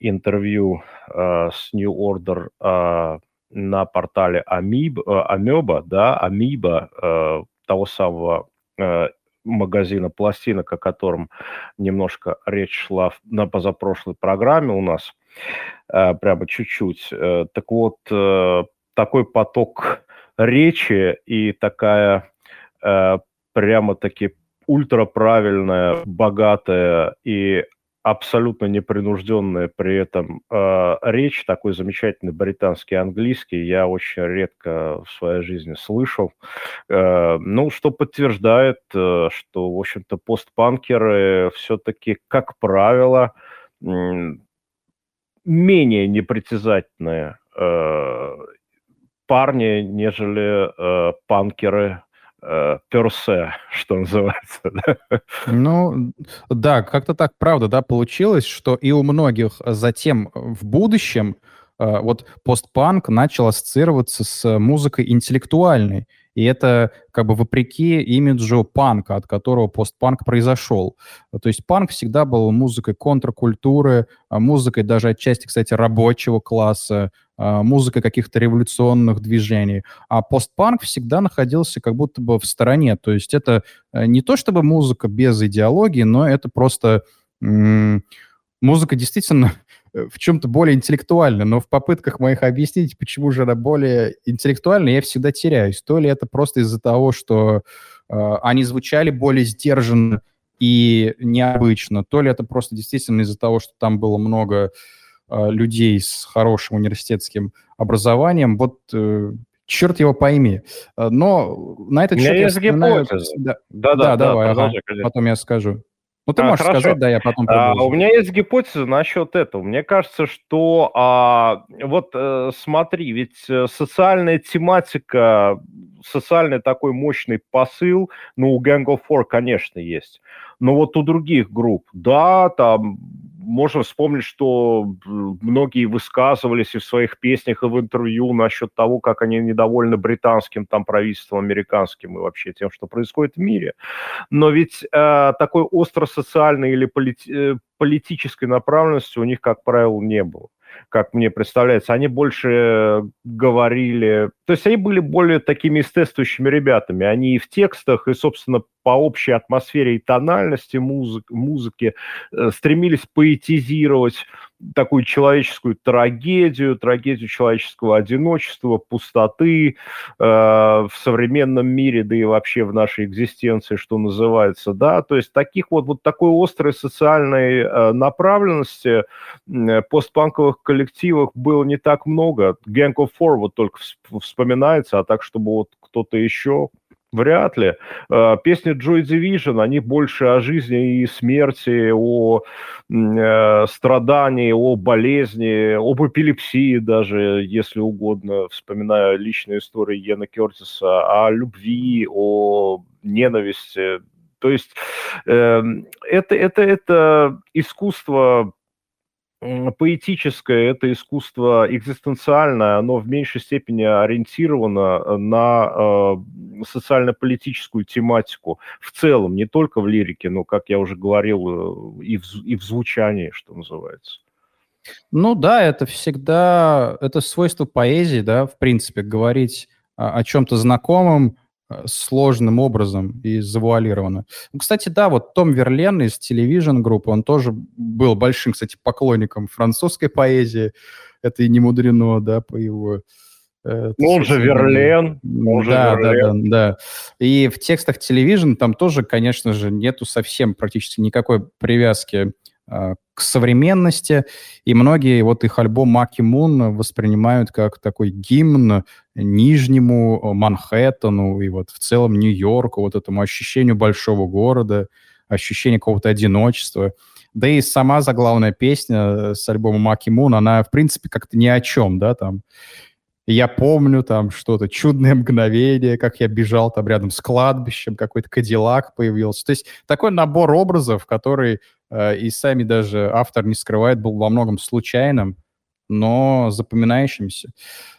интервью э, с New Order э, на портале Amoeba, да, Amoeba, э, того самого э, магазина пластинок, о котором немножко речь шла на позапрошлой программе у нас, э, прямо чуть-чуть. Э, так вот, э, такой поток речи и такая э, прямо-таки ультраправильная, богатая и абсолютно непринужденная при этом э, речь, такой замечательный британский английский, я очень редко в своей жизни слышал. Э, ну, что подтверждает, э, что, в общем-то, постпанкеры все-таки, как правило, э, менее непритязательные э, парни, нежели э, панкеры персе, что называется. Да? Ну, да, как-то так, правда, да, получилось, что и у многих затем в будущем вот постпанк начал ассоциироваться с музыкой интеллектуальной, и это как бы вопреки имиджу панка, от которого постпанк произошел. То есть панк всегда был музыкой контркультуры, музыкой даже отчасти, кстати, рабочего класса, музыкой каких-то революционных движений. А постпанк всегда находился как будто бы в стороне. То есть это не то чтобы музыка без идеологии, но это просто м- музыка действительно в чем-то более интеллектуальна. Но в попытках моих объяснить, почему же она более интеллектуальна, я всегда теряюсь. То ли это просто из-за того, что э, они звучали более сдержанно и необычно, то ли это просто действительно из-за того, что там было много людей с хорошим университетским образованием, вот э, черт его пойми. Но на этот счет я вспоминаю... Да, да, да, да, давай, ага. Потом я скажу. Ну, ты а, можешь хорошо. сказать, да, я потом продолжу. А, у меня есть гипотеза насчет этого. Мне кажется, что а, вот э, смотри, ведь социальная тематика, социальный такой мощный посыл, ну, у Gang of Four, конечно, есть. Но вот у других групп, да, там можно вспомнить, что многие высказывались и в своих песнях, и в интервью насчет того, как они недовольны британским там правительством, американским и вообще тем, что происходит в мире. Но ведь э, такой остро-социальной или полит- политической направленности у них, как правило, не было, как мне представляется. Они больше говорили... То есть они были более такими естествующими ребятами. Они и в текстах, и, собственно, по общей атмосфере и тональности музы- музыки э, стремились поэтизировать такую человеческую трагедию, трагедию человеческого одиночества, пустоты э, в современном мире, да и вообще в нашей экзистенции, что называется, да. То есть таких вот, вот такой острой социальной э, направленности э, постпанковых коллективах было не так много. Gang of Four вот только всп- вспоминается, а так, чтобы вот кто-то еще... Вряд ли. Песни Joy Division, они больше о жизни и смерти, о э, страдании, о болезни, об эпилепсии даже, если угодно, вспоминая личные истории Йена Кёртиса, о любви, о ненависти. То есть э, это, это, это искусство... поэтическое, это искусство экзистенциальное, оно в меньшей степени ориентировано на э, социально-политическую тематику в целом, не только в лирике, но, как я уже говорил, и в, и в звучании, что называется. Ну да, это всегда, это свойство поэзии, да, в принципе, говорить о чем-то знакомом, сложным образом и завуалированно. Кстати, да, вот Том Верлен из Television группы, он тоже был большим, кстати, поклонником французской поэзии. Это и не мудрено, да, по его... Э, ну, он же Верлен. Он же да, Верлен. да, да, да. И в текстах Television там тоже, конечно же, нету совсем практически никакой привязки э, к современности, и многие вот их альбом Marquee Moon воспринимают как такой гимн Нижнему Манхэттену и вот в целом Нью-Йорку, вот этому ощущению большого города, ощущению какого-то одиночества. Да и сама заглавная песня с альбома Marquee Moon, она, в принципе, как-то ни о чем, да, там. Я помню там что-то, чудное мгновение, как я бежал там рядом с кладбищем, какой-то кадиллак появился. То есть такой набор образов, который э, и сами даже автор не скрывает, был во многом случайным, но запоминающимся.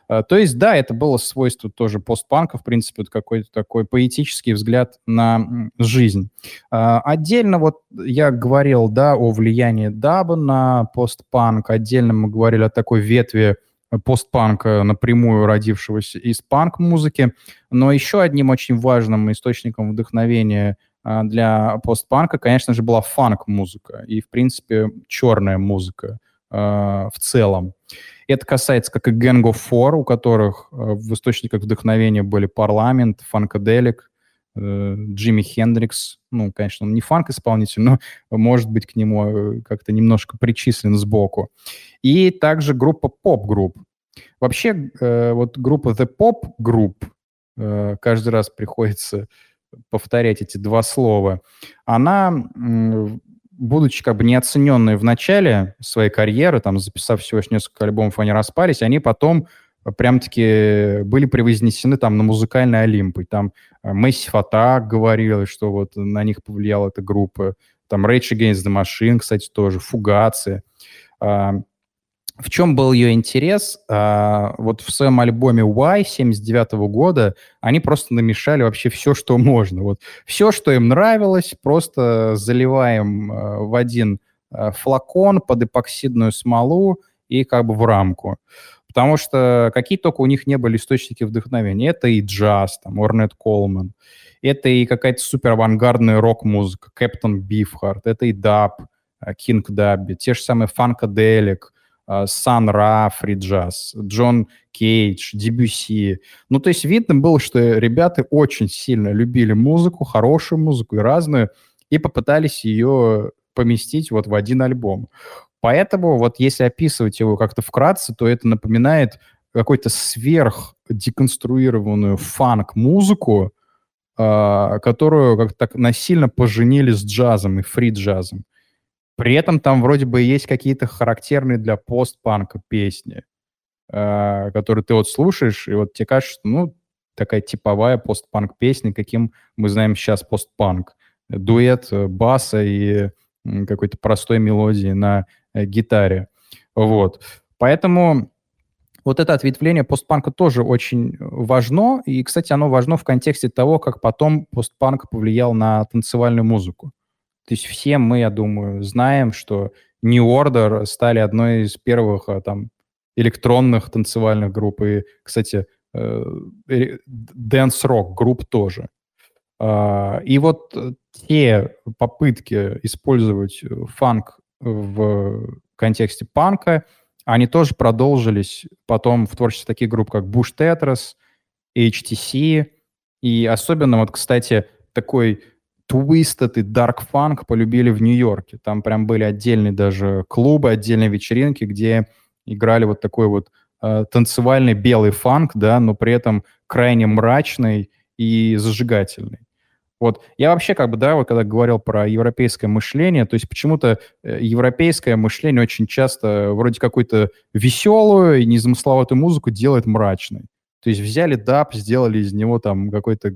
То есть, да, это было свойство тоже постпанка, в принципе, какой-то такой поэтический взгляд на жизнь. Отдельно вот я говорил, да, о влиянии даба на постпанк, отдельно мы говорили о такой ветви постпанка, напрямую родившегося из панк-музыки, но еще одним очень важным источником вдохновения для постпанка, конечно же, была фанк-музыка и, в принципе, черная музыка э, в целом. Это касается как и Gang of Four, у которых э, в источниках вдохновения были Парламент, Фанкаделик, э, Джимми Хендрикс. Ну, конечно, он не фанк-исполнитель, но, может быть, к нему как-то немножко причислен сбоку. И также группа Pop Group. Вообще, э, вот группа The Pop Group, э, каждый раз приходится повторять эти два слова, она, будучи как бы неоцененной в начале своей карьеры, там, записав всего лишь несколько альбомов, они распались, они потом прям-таки были превознесены там на музыкальный Олимп. И там Massive Attack говорила, что вот на них повлияла эта группа. Там Rage Against the Machine, кстати, тоже, Фугация. В чем был ее интерес? А, вот в своем альбоме Why семьдесят девятого года они просто намешали вообще все, что можно. Вот все, что им нравилось, просто заливаем а, в один а, флакон под эпоксидную смолу и как бы в рамку. Потому что какие только у них не были источники вдохновения. Это и джаз, там, Орнет Колман. Это и какая-то супер-авангардная рок-музыка, Кэптон Бифхарт. Это и даб, Кинг Дабби, те же самые Фанкаделик, Сан Ра, Фри Джаз, Джон Кейдж, Дебюсси. Ну, то есть видно было, что ребята очень сильно любили музыку, хорошую музыку и разную, и попытались ее поместить вот в один альбом. Поэтому вот если описывать его как-то вкратце, то это напоминает какую-то сверхдеконструированную фанк-музыку, э, которую как-то так насильно поженили с джазом и фри-джазом. При этом там вроде бы есть какие-то характерные для постпанка песни, э, которые ты вот слушаешь, и вот тебе кажется, что, ну, такая типовая постпанк песня, каким мы знаем сейчас постпанк. Дуэт баса и какой-то простой мелодии на гитаре. Вот. Поэтому вот это ответвление постпанка тоже очень важно, и, кстати, оно важно в контексте того, как потом постпанк повлиял на танцевальную музыку. То есть все мы, я думаю, знаем, что New Order стали одной из первых там электронных танцевальных групп. И, кстати, dance-rock групп тоже. И вот те попытки использовать фанк в контексте панка, они тоже продолжились потом в творчестве таких групп, как Bush Tetras, эйч ти си. И особенно, вот, кстати, такой Twisted и Dark Funk полюбили в Нью-Йорке. Там прям были отдельные даже клубы, отдельные вечеринки, где играли вот такой вот э, танцевальный белый фанк, да, но при этом крайне мрачный и зажигательный. Вот. Я вообще как бы, да, вот когда говорил про европейское мышление, то есть почему-то европейское мышление очень часто вроде какую-то веселую и незамысловатую музыку делает мрачной. То есть взяли даб, сделали из него там какой-то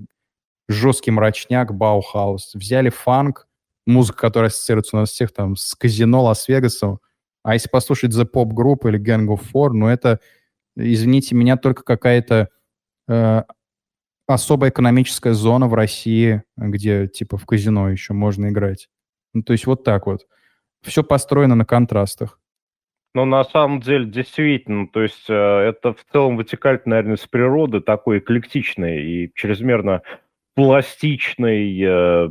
жесткий мрачняк, Баухаус. Взяли фанк, музыка, которая ассоциируется у нас всех там с казино, Лас-Вегасом. А если послушать The Pop Group или Gang of Four, ну это, извините меня, только какая-то э, особая экономическая зона в России, где типа в казино еще можно играть. Ну, то есть вот так вот. Все построено на контрастах. Ну, на самом деле, действительно, то есть э, это в целом вытекает, наверное, с природы такой эклектичной и чрезмерно пластичной э,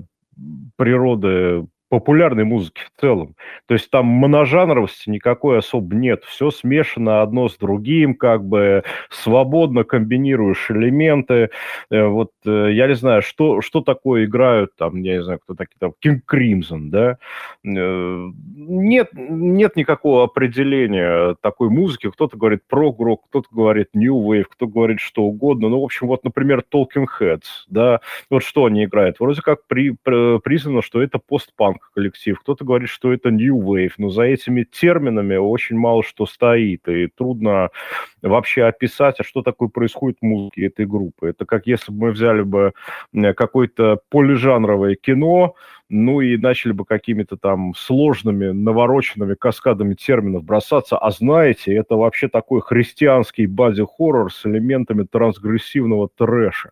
природы популярной музыки в целом. То есть там моножанровости никакой особо нет. Все смешано одно с другим, как бы свободно комбинируешь элементы. Э, вот э, я не знаю, что, что такое играют там, я не знаю, кто такие там, King Crimson, да? Э, нет, нет никакого определения такой музыки. Кто-то говорит прог-рок, кто-то говорит New Wave, кто-то говорит что угодно. Ну, в общем, вот, например, Talking Heads, да? Вот что они играют? Вроде как при, при, признано, что это постпанк. панк-коллектив, кто-то говорит, что это New Wave, но за этими терминами очень мало что стоит, и трудно вообще описать, а что такое происходит в музыке этой группы. Это как если бы мы взяли бы какое-то полижанровое кино, ну и начали бы какими-то там сложными, навороченными каскадами терминов бросаться. А знаете, это вообще такой христианский боди-хоррор с элементами трансгрессивного трэша.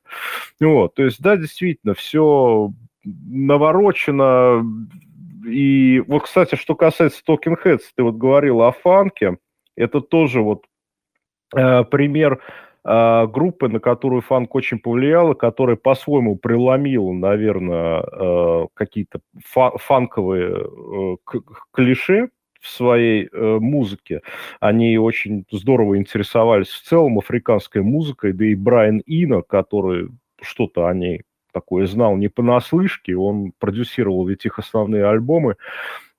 Вот, то есть, да, действительно, все наворочено. И вот, кстати, что касается Talking Heads, ты вот говорил о фанке. Это тоже вот э, пример... группы, на которую фанк очень повлияла, которая по-своему преломила, наверное, какие-то фанковые клише в своей музыке. Они очень здорово интересовались в целом африканской музыкой, да и Брайан Ино, который что-то о ней такое знал не понаслышке, он продюсировал ведь их основные альбомы,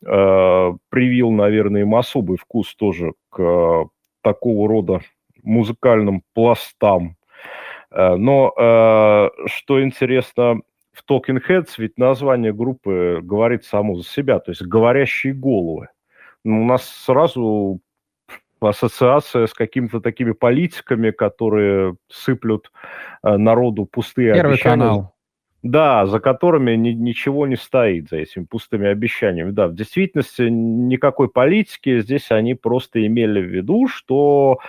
привил, наверное, им особый вкус тоже к такого рода музыкальным пластам. Но э, что интересно, в Talking Heads ведь название группы говорит само за себя, то есть «говорящие головы». У нас сразу ассоциация с какими-то такими политиками, которые сыплют народу пустые Первый обещания. Первый канал. Да, за которыми ни, ничего не стоит, за этими пустыми обещаниями. Да, в действительности никакой политики, здесь они просто имели в виду, что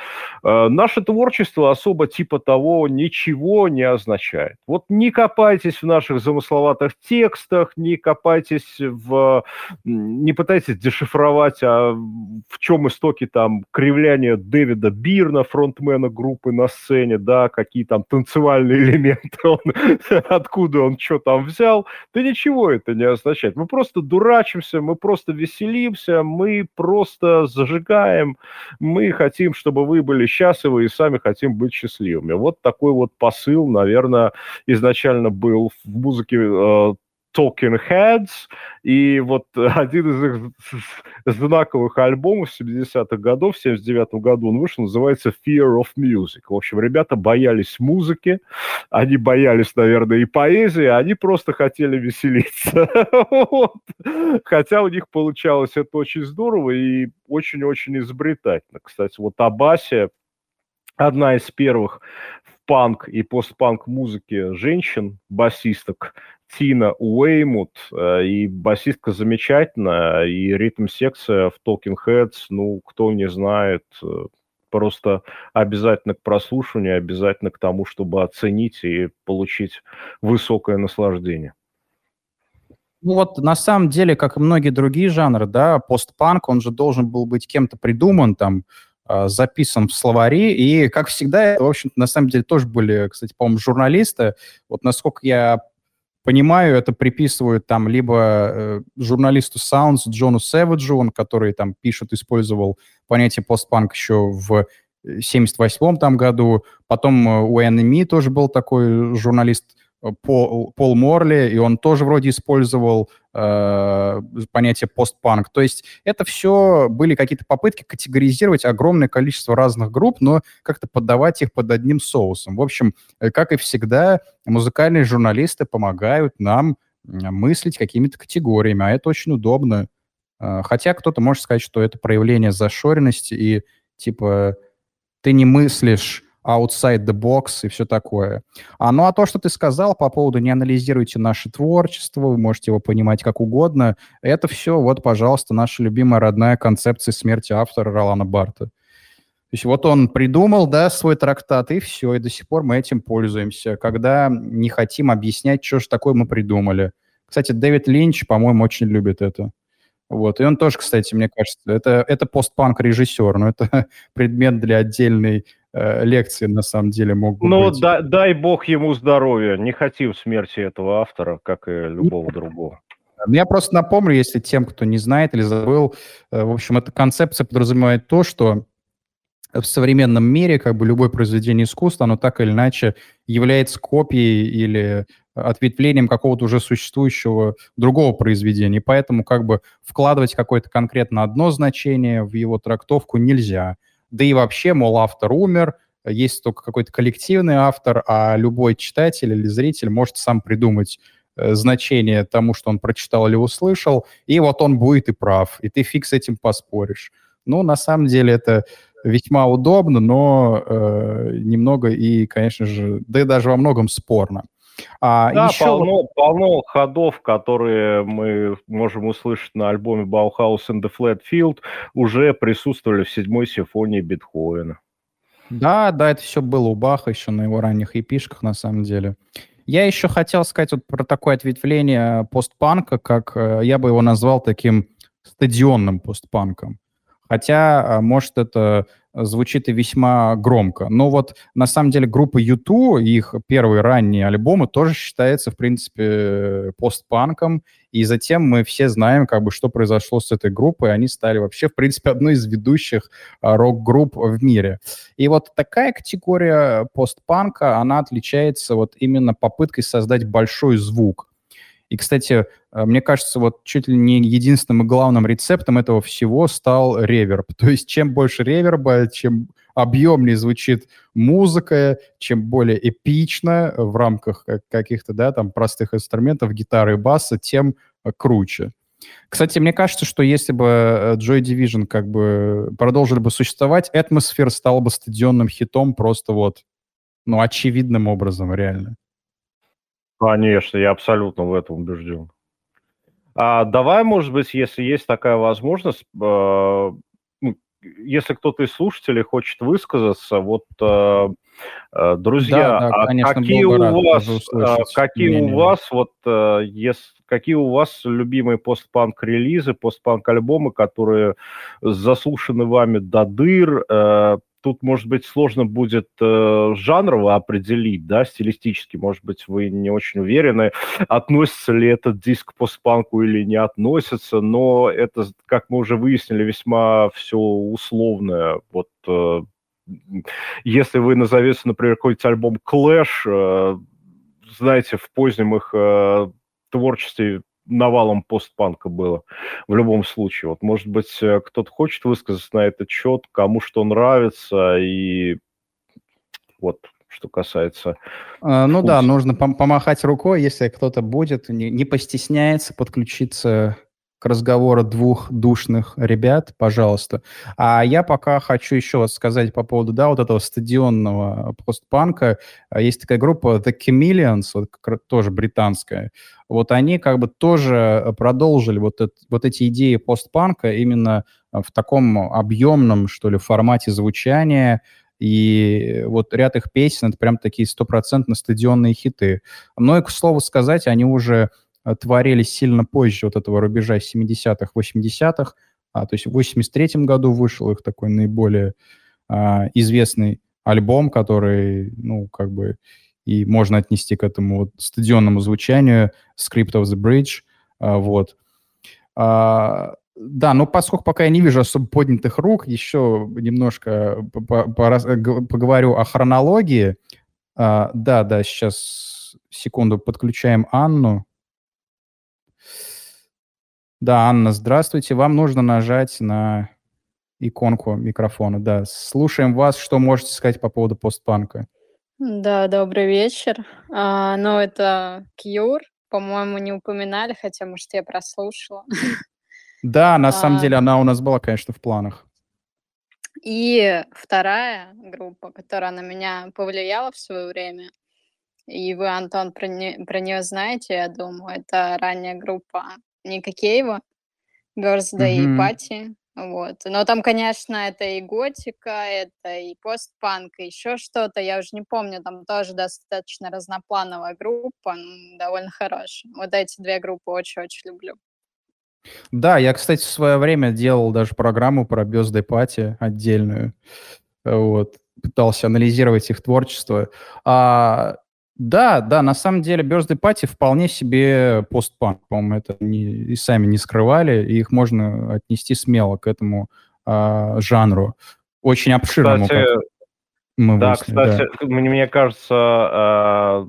э, наше творчество особо типа того ничего не означает. Вот не копайтесь в наших замысловатых текстах, не копайтесь в... не пытайтесь дешифровать, а в чем истоки там кривляния Дэвида Бирна, фронтмена группы на сцене, да, какие там танцевальные элементы, он, откуда он что там взял, да ничего это не означает. Мы просто дурачимся, мы просто веселимся, мы просто зажигаем, мы хотим, чтобы вы были счастливы и сами хотим быть счастливыми. Вот такой вот посыл, наверное, изначально был в музыке э, Talking Heads, и вот один из их знаковых альбомов семидесятых годов, в семьдесят девятом году он вышел, называется Fear of Music. В общем, ребята боялись музыки, они боялись, наверное, и поэзии, они просто хотели веселиться. Хотя у них получалось это очень здорово и очень-очень изобретательно. Кстати, вот Абасия, одна из первых в панк и постпанк музыке женщин, басисток, Тина Уэймут, и басистка замечательная, и ритм-секция в Talking Heads, ну, кто не знает, просто обязательно к прослушиванию, обязательно к тому, чтобы оценить и получить высокое наслаждение. Ну вот, на самом деле, как и многие другие жанры, да, постпанк, он же должен был быть кем-то придуман, там, записан в словари, и, как всегда, в общем-то, на самом деле, тоже были, кстати, по-моему, журналисты, вот насколько я понимаю, это приписывают там либо э, журналисту Sounds Джону Сэвиджу, он, который там пишет, использовал понятие постпанк еще в семьдесят восьмом там году. Потом э, у эн эм и тоже был такой журналист э, Пол, Пол Морли, и он тоже вроде использовал э, понятие постпанк. То есть это все были какие-то попытки категоризировать огромное количество разных групп, но как-то поддавать их под одним соусом. В общем, э, как и всегда, музыкальные журналисты помогают нам мыслить какими-то категориями, а это очень удобно. Хотя кто-то может сказать, что это проявление зашоренности и типа ты не мыслишь outside the box и все такое. А, ну а то, что ты сказал по поводу не анализируйте наше творчество, вы можете его понимать как угодно, это все, вот, пожалуйста, наша любимая родная концепция смерти автора Ролана Барта. То есть вот он придумал, да, свой трактат, и все, и до сих пор мы этим пользуемся, когда не хотим объяснять, что же такое мы придумали. Кстати, Дэвид Линч, по-моему, очень любит это. Вот, и он тоже, кстати, мне кажется, это, это постпанк-режиссер, но это предмет для отдельной э, лекции, на самом деле, мог бы ну, быть. Ну, да, дай бог ему здоровья, не хотим смерти этого автора, как и любого Нет. другого. Я просто напомню, если тем, кто не знает или забыл, э, в общем, эта концепция подразумевает то, что в современном мире как бы любое произведение искусства, оно так или иначе является копией или ответвлением какого-то уже существующего другого произведения. И поэтому как бы вкладывать какое-то конкретно одно значение в его трактовку нельзя. Да и вообще, мол, автор умер, есть только какой-то коллективный автор, а любой читатель или зритель может сам придумать значение тому, что он прочитал или услышал, и вот он будет и прав, и ты фиг с этим поспоришь. Ну, на самом деле это весьма удобно, но э, немного и, конечно же, да и даже во многом спорно. А, да, еще... полно, полно ходов, которые мы можем услышать на альбоме Bauhaus In the Flat Field, уже присутствовали в седьмой симфонии Бетховена. Да, да, это все было у Баха еще на его ранних эпишках, на самом деле. Я еще хотел сказать вот про такое ответвление постпанка, как я бы его назвал таким стадионным постпанком. Хотя, может, это звучит и весьма громко. Но вот, на самом деле, группа ю два, их первые ранние альбомы, тоже считается, в принципе, постпанком. И затем мы все знаем, как бы, что произошло с этой группой. Они стали вообще, в принципе, одной из ведущих рок-групп в мире. И вот такая категория постпанка, она отличается вот именно попыткой создать большой звук. И, кстати, мне кажется, вот чуть ли не единственным и главным рецептом этого всего стал реверб. То есть чем больше реверба, чем объемнее звучит музыка, чем более эпично в рамках каких-то, да, там простых инструментов, гитары и баса, тем круче. Кстати, мне кажется, что если бы Joy Division как бы продолжили бы существовать, Atmosphere стал бы стадионным хитом просто вот, ну, очевидным образом, реально. Конечно, я абсолютно в этом убежден. А давай, может быть, если есть такая возможность, э, если кто-то из слушателей хочет высказаться, вот, э, друзья, да, да, конечно, а какие у вас, услышать, какие мнение. у вас, вот, э, если, какие у вас любимые постпанк-релизы, постпанк-альбомы, которые заслушаны вами до дыр? Э, Тут, может быть, сложно будет э, жанрово определить, да, стилистически, может быть, вы не очень уверены, относится ли этот диск к постпанку или не относится, но это, как мы уже выяснили, весьма все условное. Вот, э, если вы назовете, например, какой-нибудь альбом Clash, э, знаете, в позднем их э, творчестве навалом постпанка было в любом случае. Вот, может быть, кто-то хочет высказаться на этот счет, кому что нравится, и вот, что касается... А, ну да, нужно пом- помахать рукой, если кто-то будет, не, не постесняется подключиться к разговору двух душных ребят, пожалуйста. А я пока хочу еще сказать по поводу, да, вот этого стадионного постпанка. Есть такая группа The Chameleons, вот, тоже британская. Вот они как бы тоже продолжили вот, это, вот эти идеи постпанка именно в таком объемном, что ли, формате звучания. И вот ряд их песен — это прям такие стопроцентно стадионные хиты. Но и, к слову сказать, они уже творили сильно позже вот этого рубежа семидесятых, восьмидесятых. А, то есть в восемьдесят третьем году вышел их такой наиболее а, известный альбом, который, ну, как бы, и можно отнести к этому вот стадионному звучанию, Script of the Bridge. А, вот. А, да, но поскольку пока я не вижу особо поднятых рук, еще немножко поговорю о хронологии. А, да, да, сейчас, секунду, подключаем Анну. Да, Анна, здравствуйте. Вам нужно нажать на иконку микрофона. Да, слушаем вас. Что можете сказать по поводу постпанка? Да, добрый вечер. А, ну, это Cure. По-моему, не упоминали, хотя, может, я прослушала. Да, на а... самом деле она у нас была, конечно, в планах. И вторая группа, которая на меня повлияла в свое время, и вы, Антон, про, не... про нее знаете, я думаю, это ранняя группа Ника Кейва, Birthday mm-hmm. и Пати, вот. Но там, конечно, это и готика, это и постпанк, и еще что-то, я уже не помню, там тоже достаточно разноплановая группа, довольно хорошая. Вот эти две группы очень-очень люблю. Да, я, кстати, в свое время делал даже программу про Birthday Party отдельную, вот, пытался анализировать их творчество. А... Да, да, на самом деле Birthday Party вполне себе постпанк, по-моему, это не, и сами не скрывали, и их можно отнести смело к этому э, жанру, очень обширному. Кстати, мы да, выяснили, кстати, да. Мне кажется, э,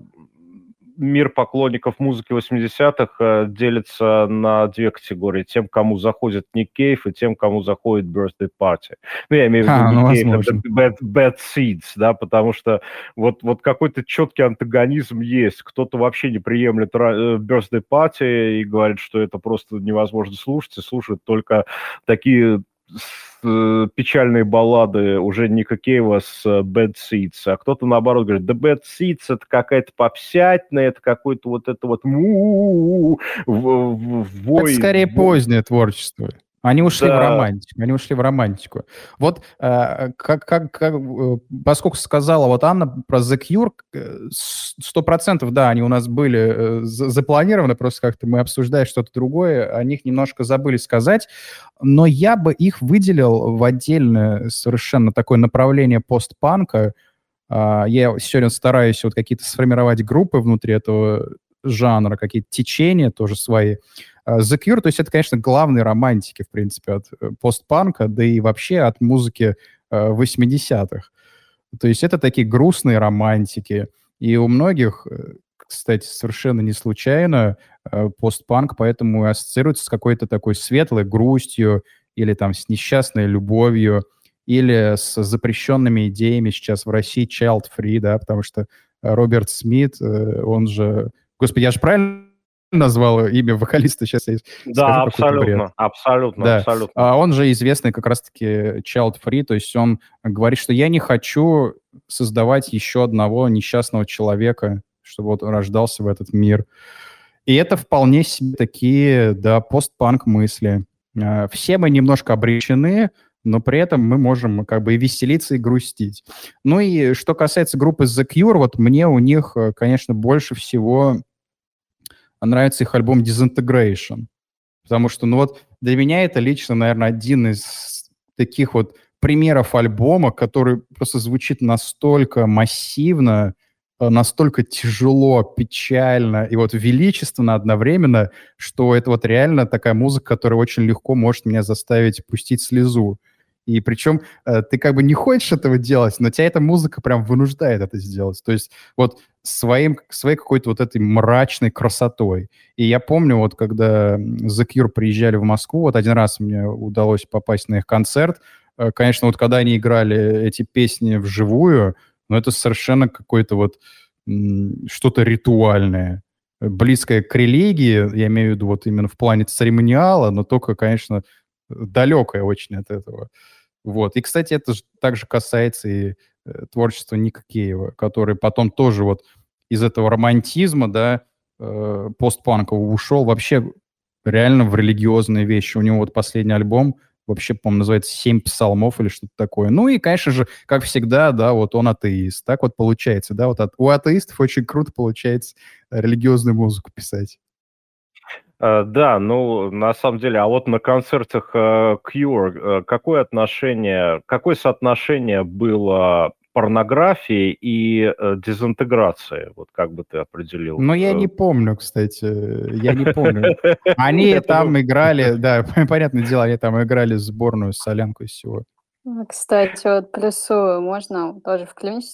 мир поклонников музыки восьмидесятых делится на две категории. Тем, кому заходит Nick Cave, и тем, кому заходит Birthday Party. Ну, я имею в виду а, Nick ну, Cave, bad, bad Seeds, да, потому что вот, вот какой-то четкий антагонизм есть. Кто-то вообще не приемлет Birthday Party и говорит, что это просто невозможно слушать, и слушают только такие... печальные баллады уже Ника Кейва с Bad Seeds, а кто-то наоборот говорит, да Bad Seeds это какая-то попсятная, это какой-то вот это вот му вой. Это скорее позднее творчество. Они ушли да. в романтику, они ушли в романтику. Вот э, как, как, как, поскольку сказала вот Анна про The Cure, сто процентов, да, они у нас были э, запланированы, просто как-то мы обсуждая что-то другое, о них немножко забыли сказать, но я бы их выделил в отдельное совершенно такое направление постпанка. Э, я сегодня стараюсь вот какие-то сформировать группы внутри этого жанра, какие-то течения тоже свои. The Cure, то есть это, конечно, главные романтики, в принципе, от постпанка, да и вообще от музыки восьмидесятых. То есть это такие грустные романтики. И у многих, кстати, совершенно не случайно постпанк поэтому и ассоциируется с какой-то такой светлой грустью или там с несчастной любовью или с запрещенными идеями сейчас в России child-free, да, потому что Роберт Смит, он же... Господи, я же правильно... назвал имя вокалиста, сейчас я да, скажу абсолютно, бред. абсолютно, да, абсолютно. А он же известный как раз-таки child-free, то есть он говорит, что я не хочу создавать еще одного несчастного человека, чтобы вот он рождался в этот мир. И это вполне себе такие, да, постпанк мысли. Все мы немножко обречены, но при этом мы можем как бы и веселиться, и грустить. Ну и что касается группы The Cure, вот мне у них, конечно, больше всего... нравится их альбом Disintegration. Потому что, ну вот, для меня это лично, наверное, один из таких вот примеров альбома, который просто звучит настолько массивно, настолько тяжело, печально и вот величественно одновременно, что это вот реально такая музыка, которая очень легко может меня заставить пустить слезу. И причем ты как бы не хочешь этого делать, но тебя эта музыка прям вынуждает это сделать. То есть вот своим, своей какой-то вот этой мрачной красотой. И я помню, вот когда The Cure приезжали в Москву, вот один раз мне удалось попасть на их концерт. Конечно, вот когда они играли эти песни вживую, ну это совершенно какое-то вот что-то ритуальное, близкое к религии, я имею в виду вот именно в плане церемониала, но только, конечно... далекая очень от этого. Вот. И, кстати, это же также касается и э, творчества Ника Кейва, который потом тоже вот из этого романтизма, да, э, постпанка ушел вообще реально в религиозные вещи. У него вот последний альбом вообще, по-моему, называется «Семь псалмов» или что-то такое. Ну и, конечно же, как всегда, да, вот он атеист. Так вот получается, да, вот от, у атеистов очень круто получается религиозную музыку писать. Да, ну, на самом деле, а вот на концертах uh, Cure какое отношение, какое соотношение было порнографии и uh, дезинтеграции? Вот как бы ты определил? Ну, я не помню, кстати, я не помню. Они там играли, да, понятное дело, они там играли сборную солянку из всего. Кстати, вот плюсую, можно тоже вклинить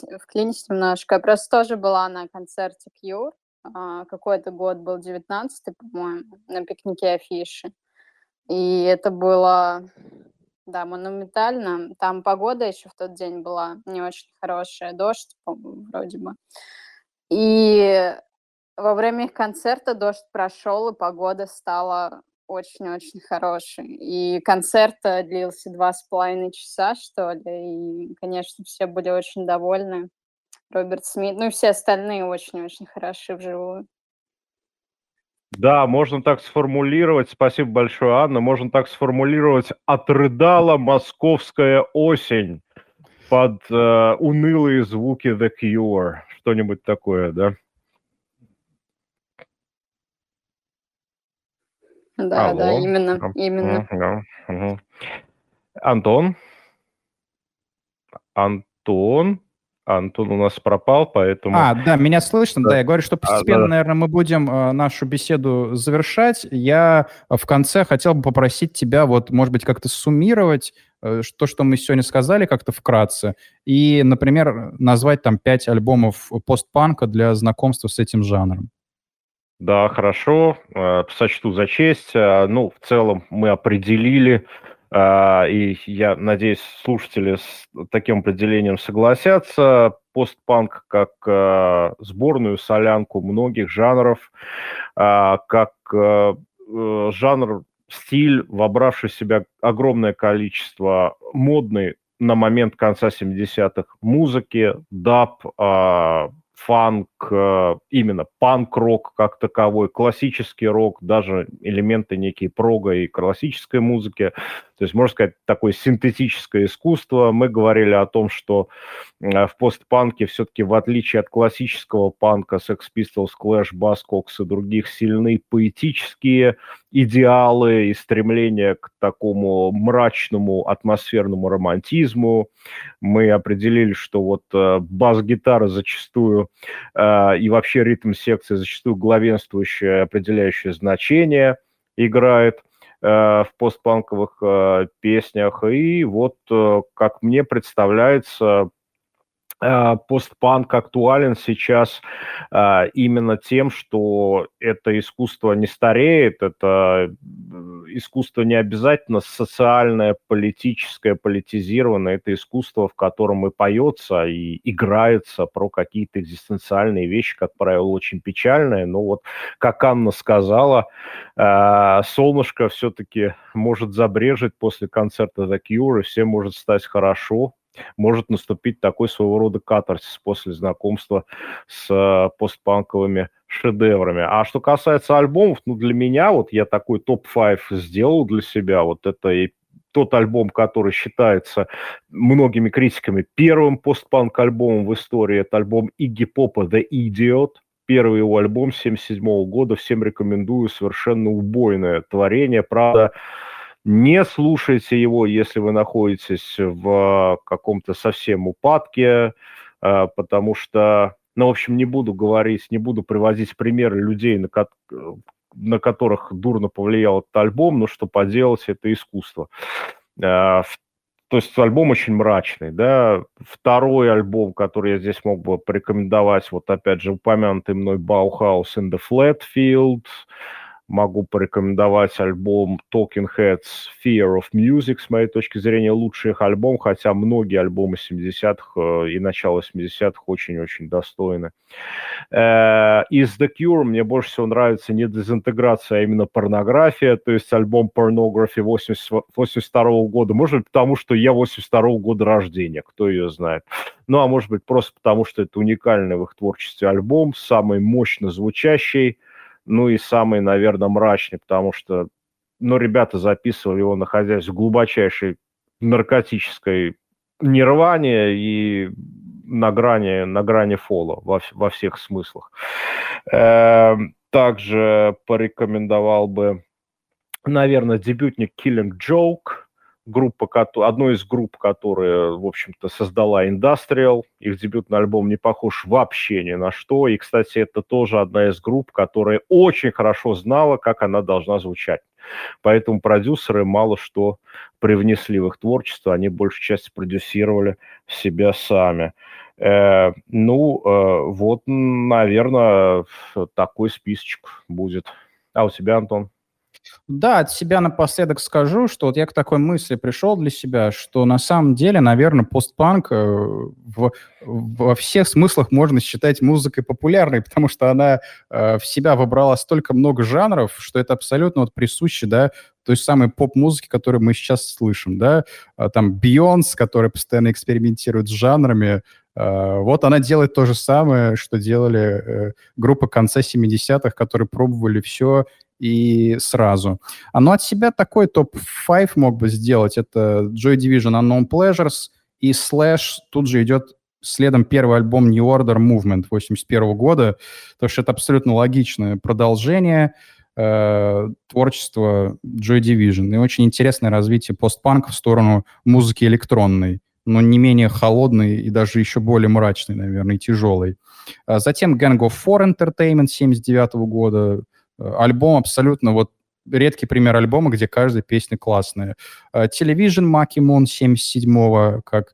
немножко. Я просто тоже была на концерте Cure. Какой-то год был, девятнадцатый, по-моему, на пикнике афиши. И это было, да, монументально. Там погода еще в тот день была не очень хорошая, дождь, по-моему, вроде бы. И во время их концерта дождь прошел, и погода стала очень-очень хорошей. И концерт длился два с половиной часа, что ли, и, конечно, все были очень довольны. Роберт Смит, ну и все остальные очень-очень хороши вживую. Да, можно так сформулировать, спасибо большое, Анна, можно так сформулировать, отрыдала московская осень под э, унылые звуки The Cure, что-нибудь такое, да? Да, Алло. да, именно, именно. Угу. Антон? Антон? Антон у нас пропал, поэтому... А, да, меня слышно, да, да я говорю, что постепенно, а, да. наверное, мы будем э, нашу беседу завершать. Я в конце хотел бы попросить тебя, вот, может быть, как-то суммировать э, то, что мы сегодня сказали, как-то вкратце, и, например, назвать там пять альбомов постпанка для знакомства с этим жанром. Да, хорошо, сочту за честь. Ну, в целом мы определили, и я надеюсь, слушатели с таким определением согласятся, постпанк как сборную солянку многих жанров, как жанр, стиль, вобравший в себя огромное количество модной на момент конца семидесятых музыки, даб, фанк, именно панк-рок как таковой, классический рок, даже элементы некие прога и классической музыки. То есть, можно сказать, такое синтетическое искусство. Мы говорили о том, что в постпанке все-таки, в отличие от классического панка, Sex Pistols, Clash, Buzzcocks и других, сильны поэтические идеалы и стремление к такому мрачному атмосферному романтизму. Мы определили, что вот бас-гитара зачастую и вообще ритм-секция зачастую главенствующее, определяющее значение играет в постпанковых песнях. И вот, как мне представляется, постпанк актуален сейчас именно тем, что это искусство не стареет, это искусство не обязательно социальное, политическое, политизированное, это искусство, в котором и поется, и играется про какие-то экзистенциальные вещи, как правило, очень печальные, но вот, как Анна сказала, солнышко все-таки может забрежить после концерта The Cure, и всем может стать хорошо. Может наступить такой своего рода катарсис после знакомства с постпанковыми шедеврами. А что касается альбомов, ну, для меня, вот я такой топ-пять сделал для себя, вот это и тот альбом, который считается многими критиками первым постпанк-альбомом в истории, это альбом Игги Попа «The Idiot». Первый его альбом семьдесят седьмого года, всем рекомендую, совершенно убойное творение, правда. Не слушайте его, если вы находитесь в каком-то совсем упадке, потому что, ну, в общем, не буду говорить, не буду приводить примеры людей, на, ко- на которых дурно повлиял этот альбом, но что поделать, это искусство. То есть альбом очень мрачный, да. Второй альбом, который я здесь мог бы порекомендовать, вот опять же упомянутый мной Bauhaus «In the Flat Field». Могу порекомендовать альбом Talking Heads Fear of Music, с моей точки зрения, лучший их альбом, хотя многие альбомы семидесятых и начала восьмидесятых очень-очень достойны. Из The Cure мне больше всего нравится не дезинтеграция, а именно порнография, то есть альбом Pornography восемьдесят второго года, может быть, потому что я восемьдесят второго года рождения, кто ее знает. Ну, а может быть, просто потому что это уникальный в их творчестве альбом, самый мощно звучащий, ну и самый, наверное, мрачный, потому что, ну, ребята записывали его, находясь в глубочайшей наркотической нирване и на грани, на грани фола во, во всех смыслах. Э, также порекомендовал бы, наверное, дебютник Killing Joke, группа, одной из групп, которая, в общем-то, создала Industrial. Их дебютный альбом не похож вообще ни на что. И, кстати, это тоже одна из групп, которая очень хорошо знала, как она должна звучать. Поэтому продюсеры мало что привнесли в их творчество. Они, большую часть, продюсировали себя сами. Э, ну, э, вот, наверное, такой списочек будет. А у тебя, Антон? Да, от себя напоследок скажу, что вот я к такой мысли пришел для себя, что на самом деле, наверное, постпанк в, во всех смыслах можно считать музыкой популярной, потому что она э, в себя вобрала столько много жанров, что это абсолютно вот присуще, да, той самой поп-музыки, которую мы сейчас слышим, да, там Бейонс, который постоянно экспериментирует с жанрами, э, вот она делает то же самое, что делали э, группы конца семидесятых, которые пробовали все и сразу. А ну от себя такой топ-пять мог бы сделать. Это Joy Division, Unknown Pleasures и Slash. Тут же идет следом первый альбом New Order Movement восемьдесят первого года. Потому что это абсолютно логичное продолжение э, творчества Joy Division. И очень интересное развитие постпанка в сторону музыки электронной. Но не менее холодной и даже еще более мрачной, наверное, и тяжелой. А затем Gang of Four Entertainment семьдесят девятого года. Альбом абсолютно, вот редкий пример альбома, где каждая песня классная. Television, Marquee Moon семьдесят седьмого, как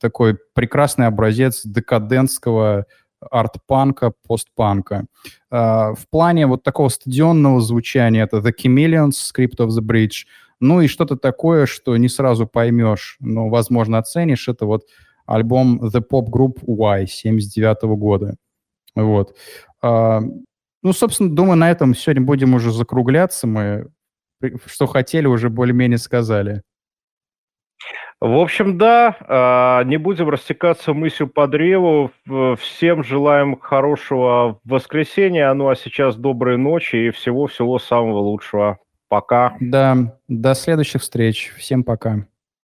такой прекрасный образец декадентского арт-панка, постпанка. Uh, в плане вот такого стадионного звучания это The Chameleons, Script of the Bridge, ну и что-то такое, что не сразу поймешь, но, возможно, оценишь. Это вот альбом The Pop Group Y семьдесят девятого года. Вот. Uh, ну, собственно, думаю, на этом сегодня будем уже закругляться. Мы что хотели, уже более-менее сказали. В общем, да, не будем растекаться мыслью по древу. Всем желаем хорошего воскресенья. Ну а сейчас доброй ночи и всего-всего самого лучшего. Пока. Да, до следующих встреч. Всем пока.